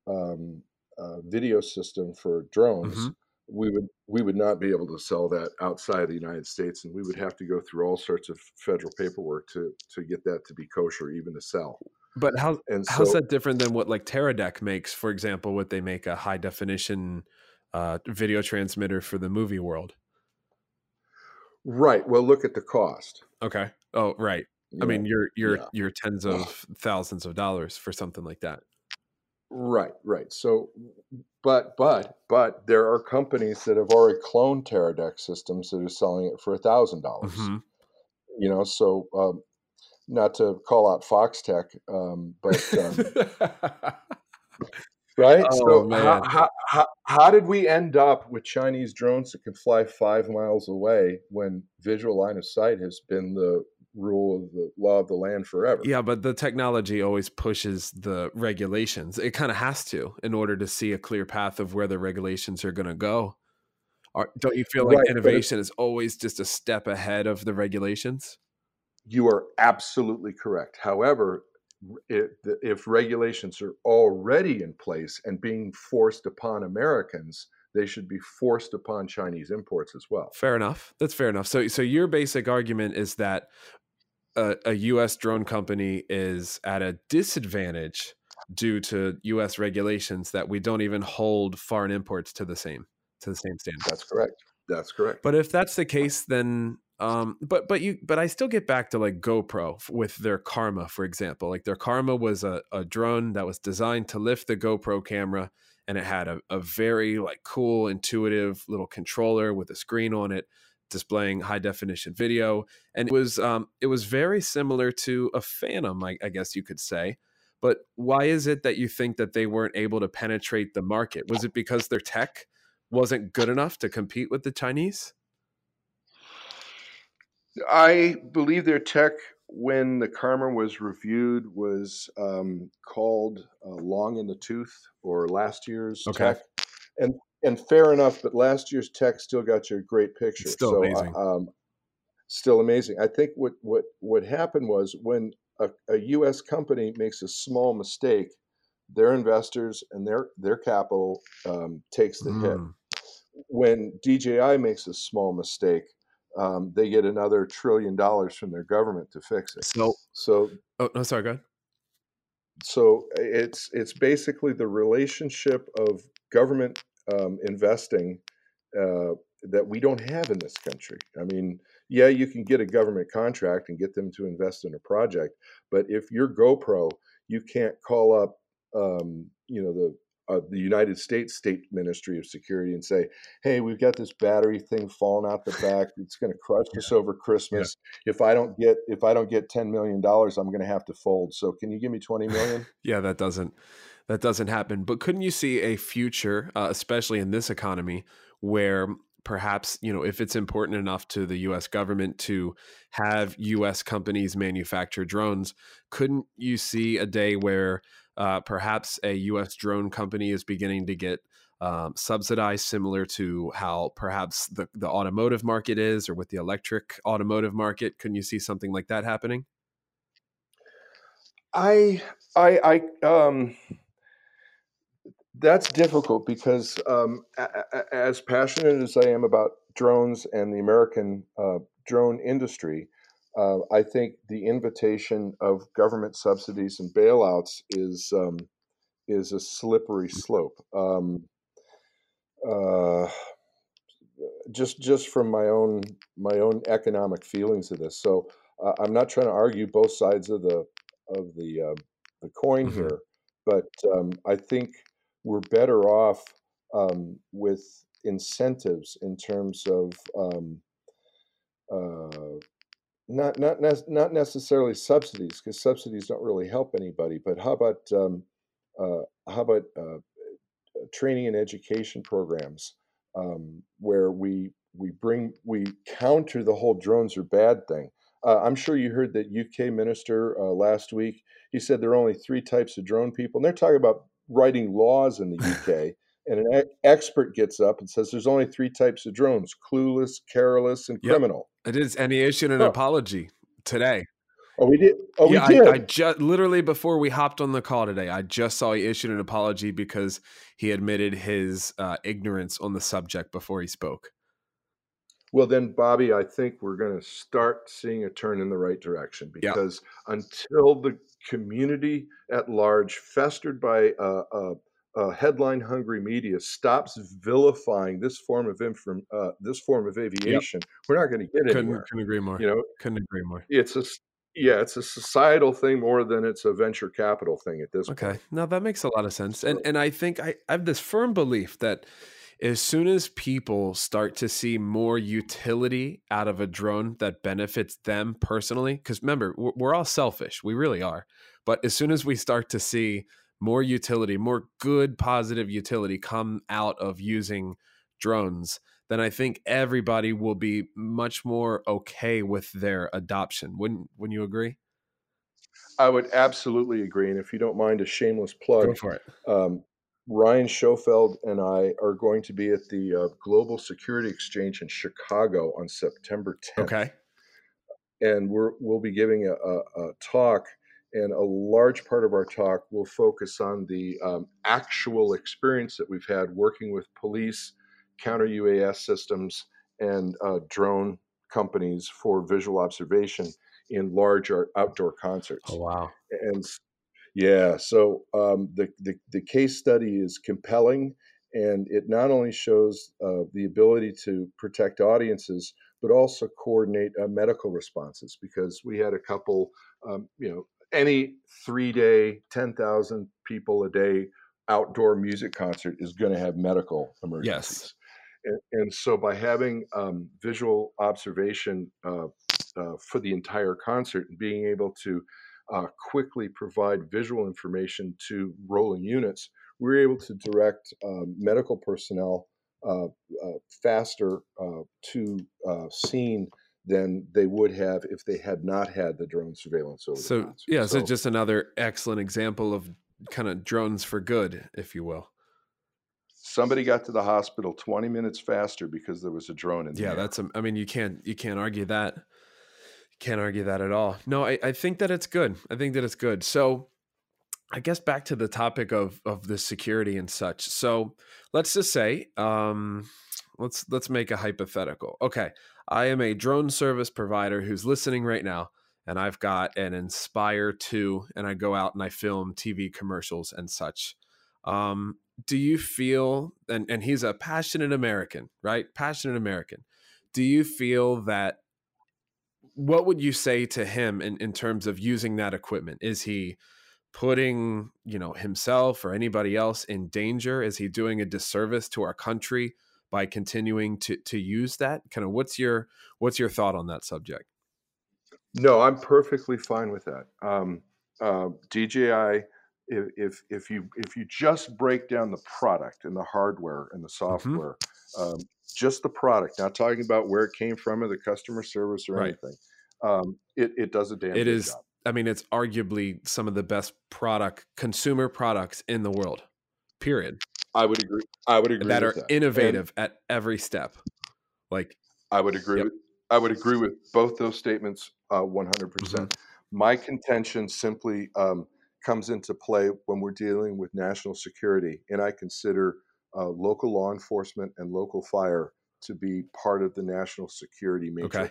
Um, Uh, video system for drones, mm-hmm. we would we would not be able to sell that outside of the United States, and we would have to go through all sorts of federal paperwork to to get that to be kosher, even to sell. But how and how's so, that different than what like Teradek makes, for example? What they make a high definition uh, video transmitter for the movie world, right? Well, look at the cost. Okay. Oh, right. Yeah. I mean, you're you're yeah. you're tens of yeah. thousands of dollars for something like that. Right, right. So, but, but, but there are companies that have already cloned Teradek systems that are selling it for a thousand dollars, you know, so, um, not to call out Fox Tech, um, but, um, right. Oh, so man. How, how, how, how did we end up with Chinese drones that can fly five miles away when visual line of sight has been the rule of the law of the land forever? Yeah, but the technology always pushes the regulations. It kind of has to, in order to see a clear path of where the regulations are going to go. Are, don't you feel like right, innovation is always just a step ahead of the regulations? You are absolutely correct. However, if, if regulations are already in place and being forced upon Americans, they should be forced upon Chinese imports as well. Fair enough. That's fair enough. So, so your basic argument is that a, a U S drone company is at a disadvantage due to U S regulations, that we don't even hold foreign imports to the same to the same standard. That's correct. That's correct. But if that's the case, then um, but but you but I still get back to like GoPro with their Karma, for example. Like their Karma was a, a drone that was designed to lift the GoPro camera. And it had a, a very like cool, intuitive little controller with a screen on it, displaying high definition video. And it was um, it was very similar to a Phantom, I, I guess you could say. But why is it that you think that they weren't able to penetrate the market? Was it because their tech wasn't good enough to compete with the Chinese? I believe their tech, when the Karma was reviewed, was um, called uh, long in the tooth, or last year's okay. tech. And and fair enough, but last year's tech still got you a great picture. It's still so, amazing. Uh, um, still amazing. I think what, what, what happened was, when a, a U S company makes a small mistake, their investors and their, their capital um, takes the mm. hit. When D J I makes a small mistake, Um, they get another trillion dollars from their government to fix it. So, so oh, no, sorry, go ahead. So it's it's basically the relationship of government um, investing uh, that we don't have in this country. I mean, yeah, you can get a government contract and get them to invest in a project, but if you're GoPro, you can't call up, um, you know, the. Uh, the United States State Ministry of Security and say, hey, we've got this battery thing falling out the back. It's going to crush yeah. us over Christmas. Yeah. If I don't get, if I don't get ten million dollars, I'm going to have to fold. So can you give me twenty million? yeah, that doesn't, that doesn't happen. But couldn't you see a future, uh, especially in this economy, where perhaps, you know, if it's important enough to the U S government to have U S companies manufacture drones, couldn't you see a day where, Uh, perhaps a U S drone company is beginning to get um, subsidized, similar to how perhaps the, the automotive market is, or with the electric automotive market? Couldn't you see something like that happening? I, I, I, um, that's difficult because um, a, a, as passionate as I am about drones and the American uh, drone industry, uh, I think the invitation of government subsidies and bailouts is um, is a slippery slope. Um, uh, just just from my own my own economic feelings of this, so uh, I'm not trying to argue both sides of the of the uh, the coin mm-hmm. here, but um, I think we're better off um, with incentives in terms of um, uh, not not ne- not necessarily subsidies, because subsidies don't really help anybody. But how about um, uh, how about uh, training and education programs um, where we we bring we counter the whole drones are bad thing. Uh, I'm sure you heard that U K minister uh, last week. He said there are only three types of drone people, and they're talking about writing laws in the U K. And an e- expert gets up and says there's only three types of drones: clueless, careless, and yep. criminal. It is, and he issued an oh. apology today. Oh, we did. Oh, yeah, we did. I, I just literally before we hopped on the call today, I just saw he issued an apology because he admitted his uh, ignorance on the subject before he spoke. Well, then, Bobby, I think we're going to start seeing a turn in the right direction, because yeah. until the community at large, festered by a, a, a headline-hungry media, stops vilifying this form of inform, uh, this form of aviation, yeah. we're not going to get couldn't, anywhere. Couldn't agree more. You know, couldn't agree more. It's a yeah, it's a societal thing more than it's a venture capital thing at this okay. point. Okay, now that makes a lot of sense, and and I think I, I have this firm belief that as soon as people start to see more utility out of a drone that benefits them personally, because remember, we're all selfish. We really are. But as soon as we start to see more utility, more good, positive utility come out of using drones, then I think everybody will be much more okay with their adoption. Wouldn't, wouldn't you agree? I would absolutely agree. And if you don't mind a shameless plug, go for it. Um, Ryan Schofeld and I are going to be at the uh, Global Security Exchange in Chicago on September tenth. Okay. And we're, we'll be giving a, a, a talk, and a large part of our talk will focus on the um, actual experience that we've had working with police, counter-U A S systems, and uh, drone companies for visual observation in large outdoor concerts. Oh, wow. And Yeah, so um, the, the the case study is compelling, and it not only shows uh, the ability to protect audiences, but also coordinate uh, medical responses. Because we had a couple, um, you know, any three-day, ten thousand people a day outdoor music concert is going to have medical emergencies. Yes, and, and so by having um, visual observation uh, uh, for the entire concert and being able to Uh, quickly provide visual information to rolling units, we were able to direct uh, medical personnel uh, uh, faster uh, to uh, scene than they would have if they had not had the drone surveillance over so, the concert. Yeah, so, so just another excellent example of kind of drones for good, if you will. Somebody got to the hospital twenty minutes faster because there was a drone in the Yeah, air. that's, a, I mean, you can't, you can't argue that. Can't argue that at all. No, I, I think that it's good. I think that it's good. So I guess back to the topic of of the security and such. So let's just say, um, let's let's make a hypothetical. Okay, I am a drone service provider who's listening right now, and I've got an Inspire two, and I go out and I film T V commercials and such. Um, do you feel, and, and he's a passionate American, right? Passionate American. Do you feel that, what would you say to him in, in terms of using that equipment? Is he putting, you know, himself or anybody else in danger? Is he doing a disservice to our country by continuing to, to use that? Kind of what's your, what's your thought on that subject? No, I'm perfectly fine with that. Um, uh, D J I, if, if, if you, if you just break down the product and the hardware and the software, mm-hmm. Um, just the product, not talking about where it came from or the customer service or right. anything. Um, it, it does a damn it good is, job. I mean, it's arguably some of the best product, consumer products in the world. period. I would agree. I would agree. That with are that. innovative and at every step. Like I would agree. Yep. With, I would agree with both those statements uh, one hundred percent. Mm-hmm. My contention simply um, comes into play when we're dealing with national security, and I consider uh, local law enforcement and local fire to be part of the national security matrix. Okay.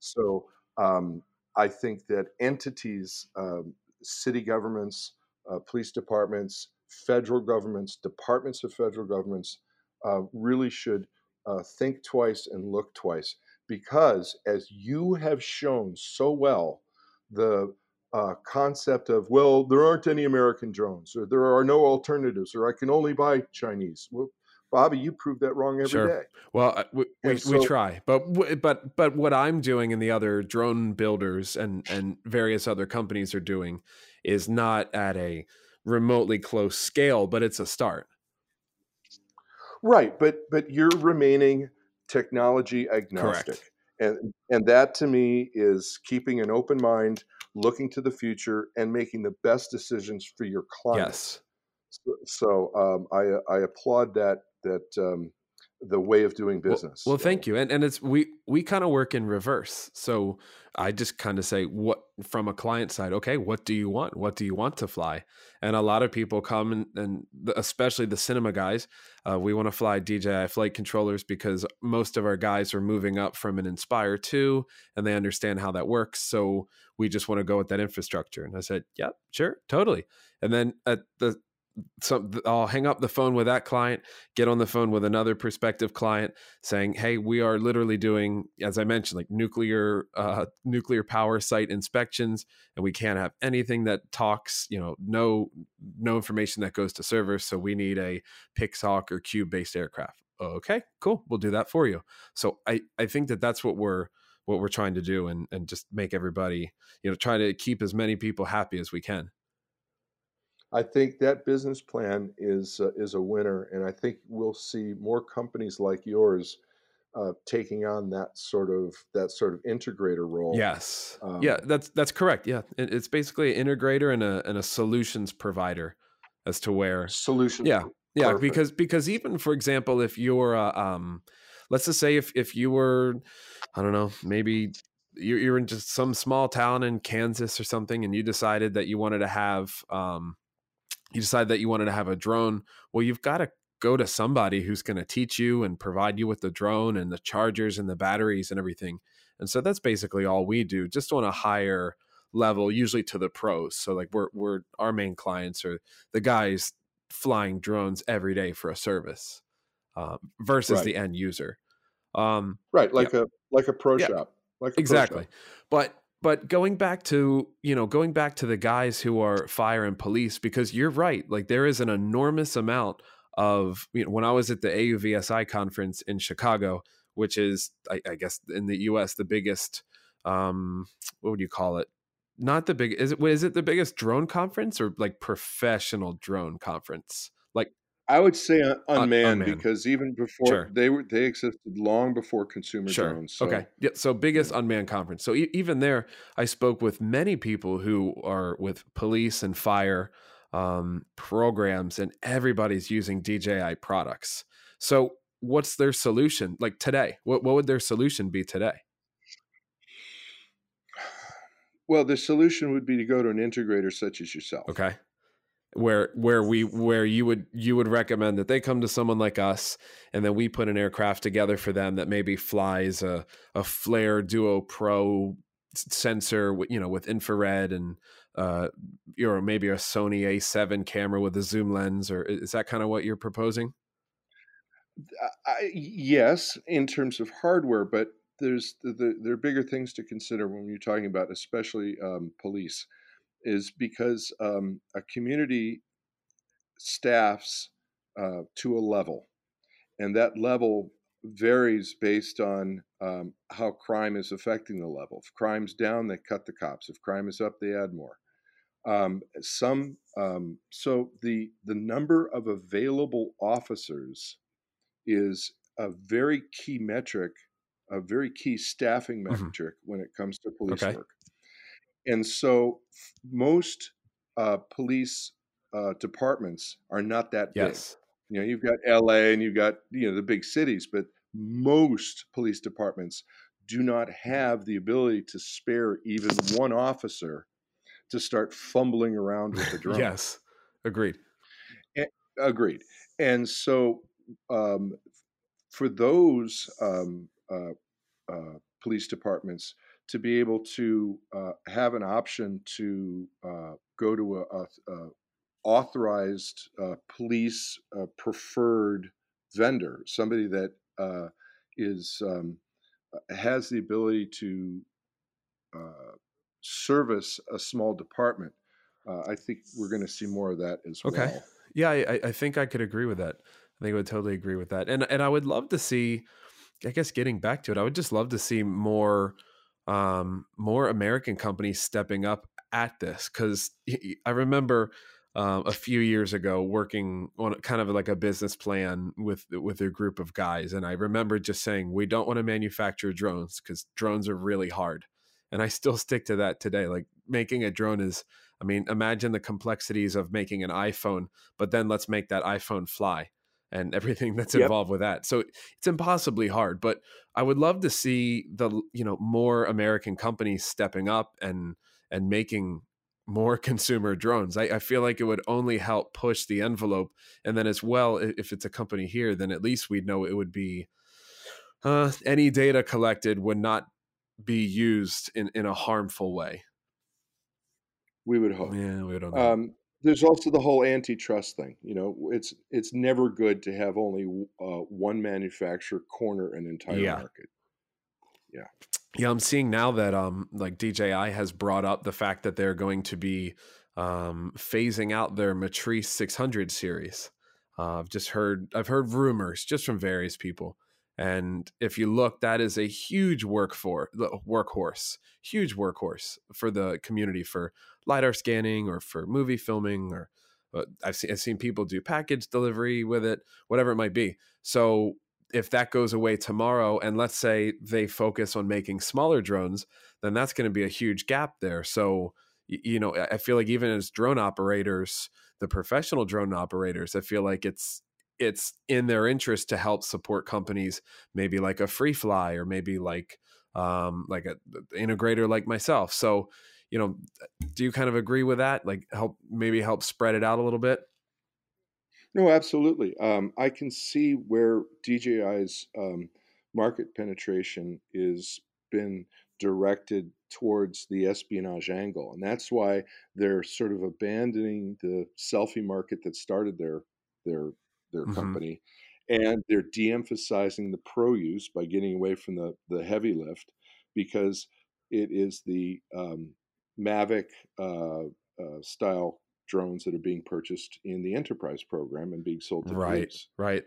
So um, I think that entities, um, city governments, uh, police departments, federal governments, departments of federal governments uh, really should uh, think twice and look twice, because as you have shown so well, the uh, concept of, well, there aren't any American drones, or there are no alternatives, or I can only buy Chinese. Well, Bobby, you prove that wrong every sure. day. Well, we, we, so, we try, but but but what I'm doing and the other drone builders and and various other companies are doing is not at a remotely close scale, but it's a start. Right, but but you're remaining technology agnostic. Correct. And and that to me is keeping an open mind, looking to the future, and making the best decisions for your clients. Yes. So, so um, I I applaud that. that um, the way of doing business. Well, well thank you. And and it's, we, we kind of work in reverse. So I just kind of say what, from a client side, okay, what do you want? What do you want to fly? And a lot of people come and, and especially the cinema guys, uh, we want to fly D J I flight controllers because most of our guys are moving up from an Inspire two and they understand how that works. So we just want to go with that infrastructure. And I said, yeah, sure, totally. And then at the, So I'll hang up the phone with that client, get on the phone with another prospective client saying, hey, we are literally doing, as I mentioned, like nuclear, uh, nuclear power site inspections, and we can't have anything that talks, you know, no, no information that goes to servers. So we need a Pixhawk or cube based aircraft. Okay, cool. We'll do that for you. So I, I think that that's what we're, what we're trying to do, and, and just make everybody, you know, try to keep as many people happy as we can. I think that business plan is uh, is a winner, and I think we'll see more companies like yours uh, taking on that sort of that sort of integrator role. Yes, um, yeah, that's that's correct. Yeah, it, it's basically an integrator and a and a solutions provider, as to where solutions. Yeah, yeah, perfect. because because even for example, if you're uh, um, let's just say if if you were, I don't know, maybe you're, you're in just some small town in Kansas or something, and you decided that you wanted to have um. You decide that you wanted to have a drone. Well, you've got to go to somebody who's going to teach you and provide you with the drone and the chargers and the batteries and everything. And so that's basically all we do, just on a higher level, usually to the pros. So like we're, we're, our main clients are the guys flying drones every day for a service um, versus right. the end user. Um, right. Like yeah. a, like a pro yeah. shop. Like a exactly. Pro shop. But But going back to, you know, going back to the guys who are fire and police, because you're right, like there is an enormous amount of, you know, when I was at the A U V S I conference in Chicago, which is, I, I guess, in the U S, the biggest, um, what would you call it? Not the big, is it, is it the biggest drone conference or like professional drone conference? Like I would say un- unmanned, un- unmanned, because even before sure. they were, they existed long before consumer sure. drones. So. Okay. Yeah. So biggest unmanned conference. So e- even there, I spoke with many people who are with police and fire um, programs, and everybody's using D J I products. So what's their solution? Like today, what, what would their solution be today? Well, the solution would be to go to an integrator such as yourself. Okay. Where where we where you would you would recommend that they come to someone like us, and then we put an aircraft together for them that maybe flies a a Flare Duo Pro sensor, you know, with infrared and uh, you know, maybe a Sony A seven camera with a zoom lens, or is that kind of what you're proposing? I, yes, in terms of hardware, but there's the, the, there are bigger things to consider when you're talking about, especially um, police. Is because um, a community staffs uh, to a level, and that level varies based on um, how crime is affecting the level. If crime's down, they cut the cops. If crime is up, they add more. Um, some um, so the the number of available officers is a very key metric, a very key staffing metric mm-hmm. when it comes to police okay. work. And so most uh, police uh, departments are not that yes. big. You know, you've got L A and you've got, you know, the big cities, but most police departments do not have the ability to spare even one officer to start fumbling around with the drone. Yes, agreed. And, agreed. And so um, for those um, uh, uh, police departments to be able to uh, have an option to uh, go to a, a, a authorized uh, police uh, preferred vendor, somebody that uh, is um, has the ability to uh, service a small department. Uh, I think we're going to see more of that as okay. well. Okay. Yeah, I, I think I could agree with that. I think I would totally agree with that. And and I would love to see, I guess getting back to it, I would just love to see more um, more American companies stepping up at this. Because I remember uh, a few years ago working on kind of like a business plan with, with a group of guys. And I remember just saying, we don't want to manufacture drones because drones are really hard. And I still stick to that today. Like making a drone is, I mean, imagine the complexities of making an iPhone, but then let's make that iPhone fly and everything that's yep. involved with that. So it's impossibly hard, but I would love to see the, you know, more American companies stepping up and, and making more consumer drones. I, I feel like it would only help push the envelope. And then as well, if it's a company here, then at least we'd know it would be uh, any data collected would not be used in, in a harmful way. We would hope. Yeah, we would hope. Um, there's also the whole antitrust thing. You know, it's it's never good to have only uh, one manufacturer corner an entire yeah. market. Yeah. Yeah, I'm seeing now that um, like D J I has brought up the fact that they're going to be um, phasing out their Matrice six hundred series. Uh, I've just heard I've heard rumors just from various people. And if you look, that is a huge work for workhorse, huge workhorse for the community for LiDAR scanning or for movie filming, or uh, I've seen, I've seen people do package delivery with it, whatever it might be. So if that goes away tomorrow and let's say they focus on making smaller drones, then that's going to be a huge gap there. So, you know, I feel like even as drone operators, the professional drone operators, I feel like it's, it's in their interest to help support companies, maybe like a Free Fly or maybe like, um, like a integrator like myself. So, you know, do you kind of agree with that? Like help, maybe help spread it out a little bit? No, absolutely. Um, I can see where D J I's um, market penetration is been directed towards the espionage angle. And that's why they're sort of abandoning the selfie market that started their, their, their company, mm-hmm. and they're de-emphasizing the pro use by getting away from the, the heavy lift, because it is the um, Mavic uh, uh, style drones that are being purchased in the enterprise program and being sold to right, police. Right,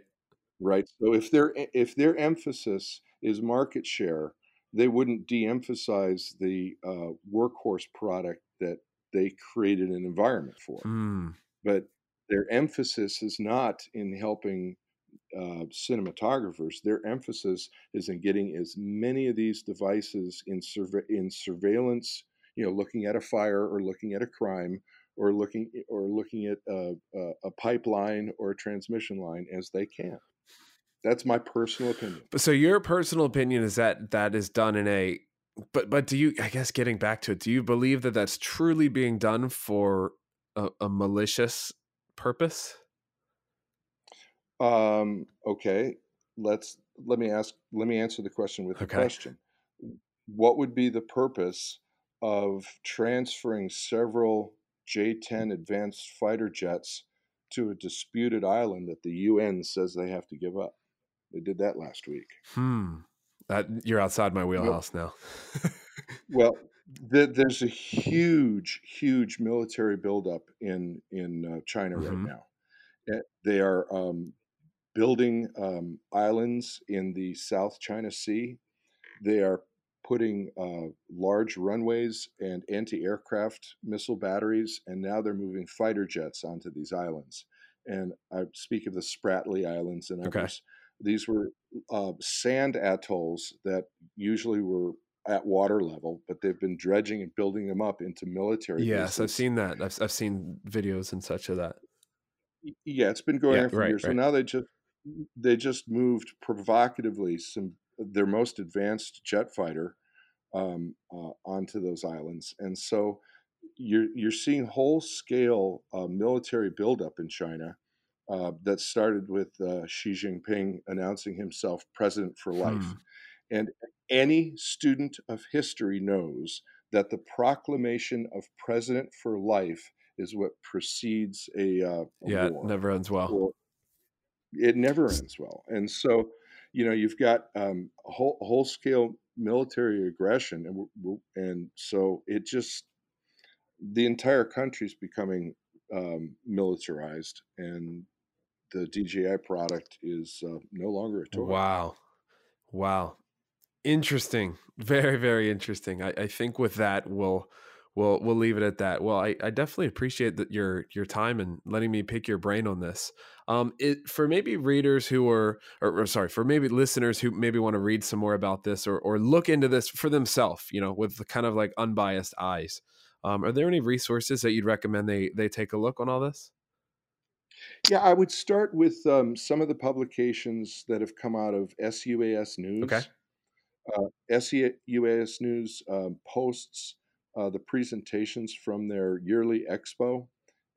right. So if their if their emphasis is market share, they wouldn't de-emphasize the uh, workhorse product that they created an environment for. Mm. But their emphasis is not in helping uh, cinematographers. Their emphasis is in getting as many of these devices in, surve in surveillance, you know, looking at a fire or looking at a crime or looking or looking at a, a pipeline or a transmission line as they can. That's my personal opinion. So your personal opinion is that that is done in a, but, but do you, I guess getting back to it, do you believe that that's truly being done for a, a malicious purpose? Um, okay. Let's, let me ask, let me answer the question with okay. the question. What would be the purpose of transferring several J ten advanced fighter jets to a disputed island that the U N says they have to give up? They did that last week. Hmm. That, you're outside my wheelhouse well, now. Well, there's a huge, huge military buildup in in uh, China mm-hmm. right now. They are um, building um, islands in the South China Sea. They are putting uh, large runways and anti-aircraft missile batteries, and now they're moving fighter jets onto these islands. And I speak of the Spratly Islands and others. Okay. These were uh, sand atolls that usually were at water level, but they've been dredging and building them up into military yes, bases. I've seen that. I've, I've seen videos and such of that. Yeah, it's been going yeah, on for right, years. Right. So now they just they just moved provocatively some their most advanced jet fighter um, uh, onto those islands, and so you're you're seeing whole scale uh, military buildup in China uh, that started with uh, Xi Jinping announcing himself president for life, hmm. and any student of history knows that the proclamation of president for life is what precedes a, uh, a yeah, war. It never ends well. War. It never ends well. And so, you know, you've got um, whole, whole scale military aggression. And, we're, we're, and so it just, the entire country's becoming um, militarized, and the D J I product is uh, no longer a toy. Wow. Wow. Interesting. Very, very interesting. I, I think with that, we'll, We'll we'll leave it at that. Well, I, I definitely appreciate that your your time and letting me pick your brain on this. Um, it for maybe readers who are, or, or sorry, for maybe listeners who maybe want to read some more about this or or look into this for themselves, you know, with the kind of like unbiased eyes. Um, are there any resources that you'd recommend they they take a look on all this? Yeah, I would start with um, some of the publications that have come out of S U A S News. Okay, uh, S U A S News um, posts. Uh, the presentations from their yearly expo.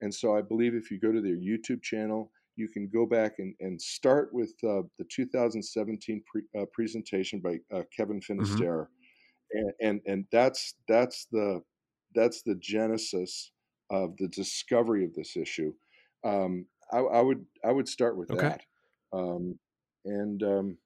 And so I believe if you go to their YouTube channel, you can go back and, and start with uh, the two thousand seventeen pre, uh, presentation by uh, Kevin Finisterre. Mm-hmm. And, and and that's that's the that's the genesis of the discovery of this issue. Um, I, I would I would start with okay. that. Um, and um,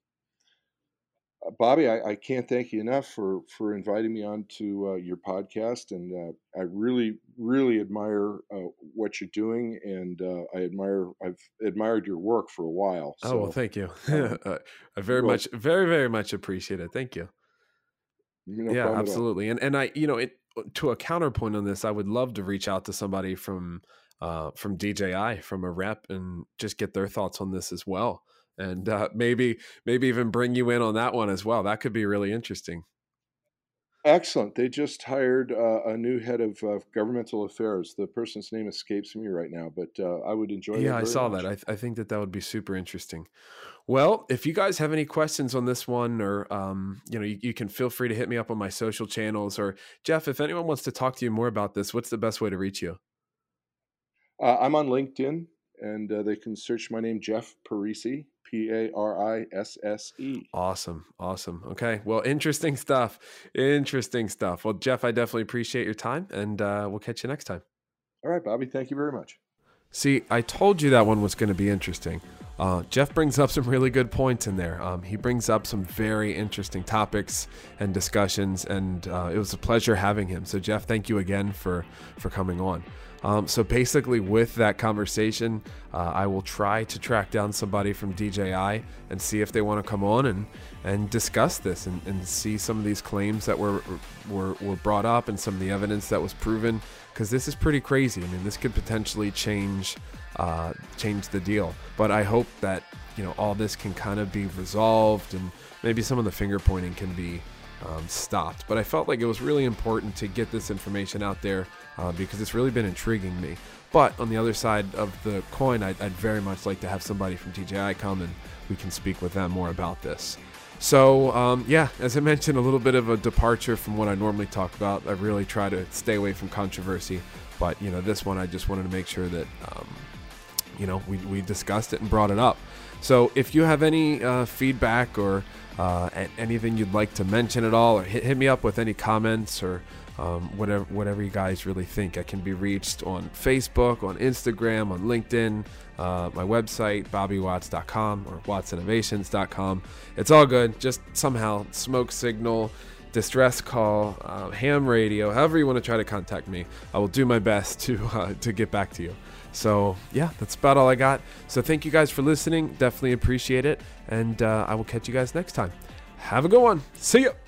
Bobby, I, I can't thank you enough for, for inviting me on to uh, your podcast. And uh, I really, really admire uh, what you're doing. And uh, I admire, I've admired your work for a while. So, oh, well, thank you. Um, I very well, much, very, very much appreciate it. Thank you. No yeah, absolutely. And, and I, you know, it, to a counterpoint on this, I would love to reach out to somebody from, uh, from D J I, from a rep, and just get their thoughts on this as well. And uh, maybe maybe even bring you in on that one as well. That could be really interesting. Excellent. They just hired uh, a new head of uh, governmental affairs. The person's name escapes me right now, but uh, I would enjoy. Yeah, I saw much. that. I, th- I think that that would be super interesting. Well, if you guys have any questions on this one, or um, you know, you, you can feel free to hit me up on my social channels. Or Jeff, if anyone wants to talk to you more about this, what's the best way to reach you? Uh, I'm on LinkedIn, and uh, they can search my name, Jeff Parisi. P A R I S S E. Awesome. Awesome. Okay. Well, interesting stuff. Interesting stuff. Well, Jeff, I definitely appreciate your time, and uh, we'll catch you next time. All right, Bobby. Thank you very much. See, I told you that one was going to be interesting. Uh, Jeff brings up some really good points in there. Um, he brings up some very interesting topics and discussions, and uh, it was a pleasure having him. So Jeff, thank you again for, for coming on. Um, so basically with that conversation, uh, I will try to track down somebody from D J I and see if they want to come on and, and discuss this and, and see some of these claims that were, were, were brought up and some of the evidence that was proven, because this is pretty crazy. I mean, this could potentially change, uh, change the deal, but I hope that, you know, all this can kind of be resolved and maybe some of the finger pointing can be Um, stopped. But I felt like it was really important to get this information out there uh, because it's really been intriguing me. But on the other side of the coin, I'd, I'd very much like to have somebody from D J I come and we can speak with them more about this. So um, yeah, as I mentioned, a little bit of a departure from what I normally talk about. I really try to stay away from controversy, but you know, this one I just wanted to make sure that um, you know, we, we discussed it and brought it up. So if you have any uh, feedback or Uh, anything you'd like to mention at all, or hit, hit me up with any comments or um, whatever whatever you guys really think. I can be reached on Facebook, on Instagram, on LinkedIn, uh, my website, bobby watts dot com or watts innovations dot com. It's all good. Just somehow smoke signal, distress call, uh, ham radio, however you want to try to contact me. I will do my best to uh, to get back to you. So yeah, that's about all I got. So thank you guys for listening. Definitely appreciate it. And uh, I will catch you guys next time. Have a good one. See ya.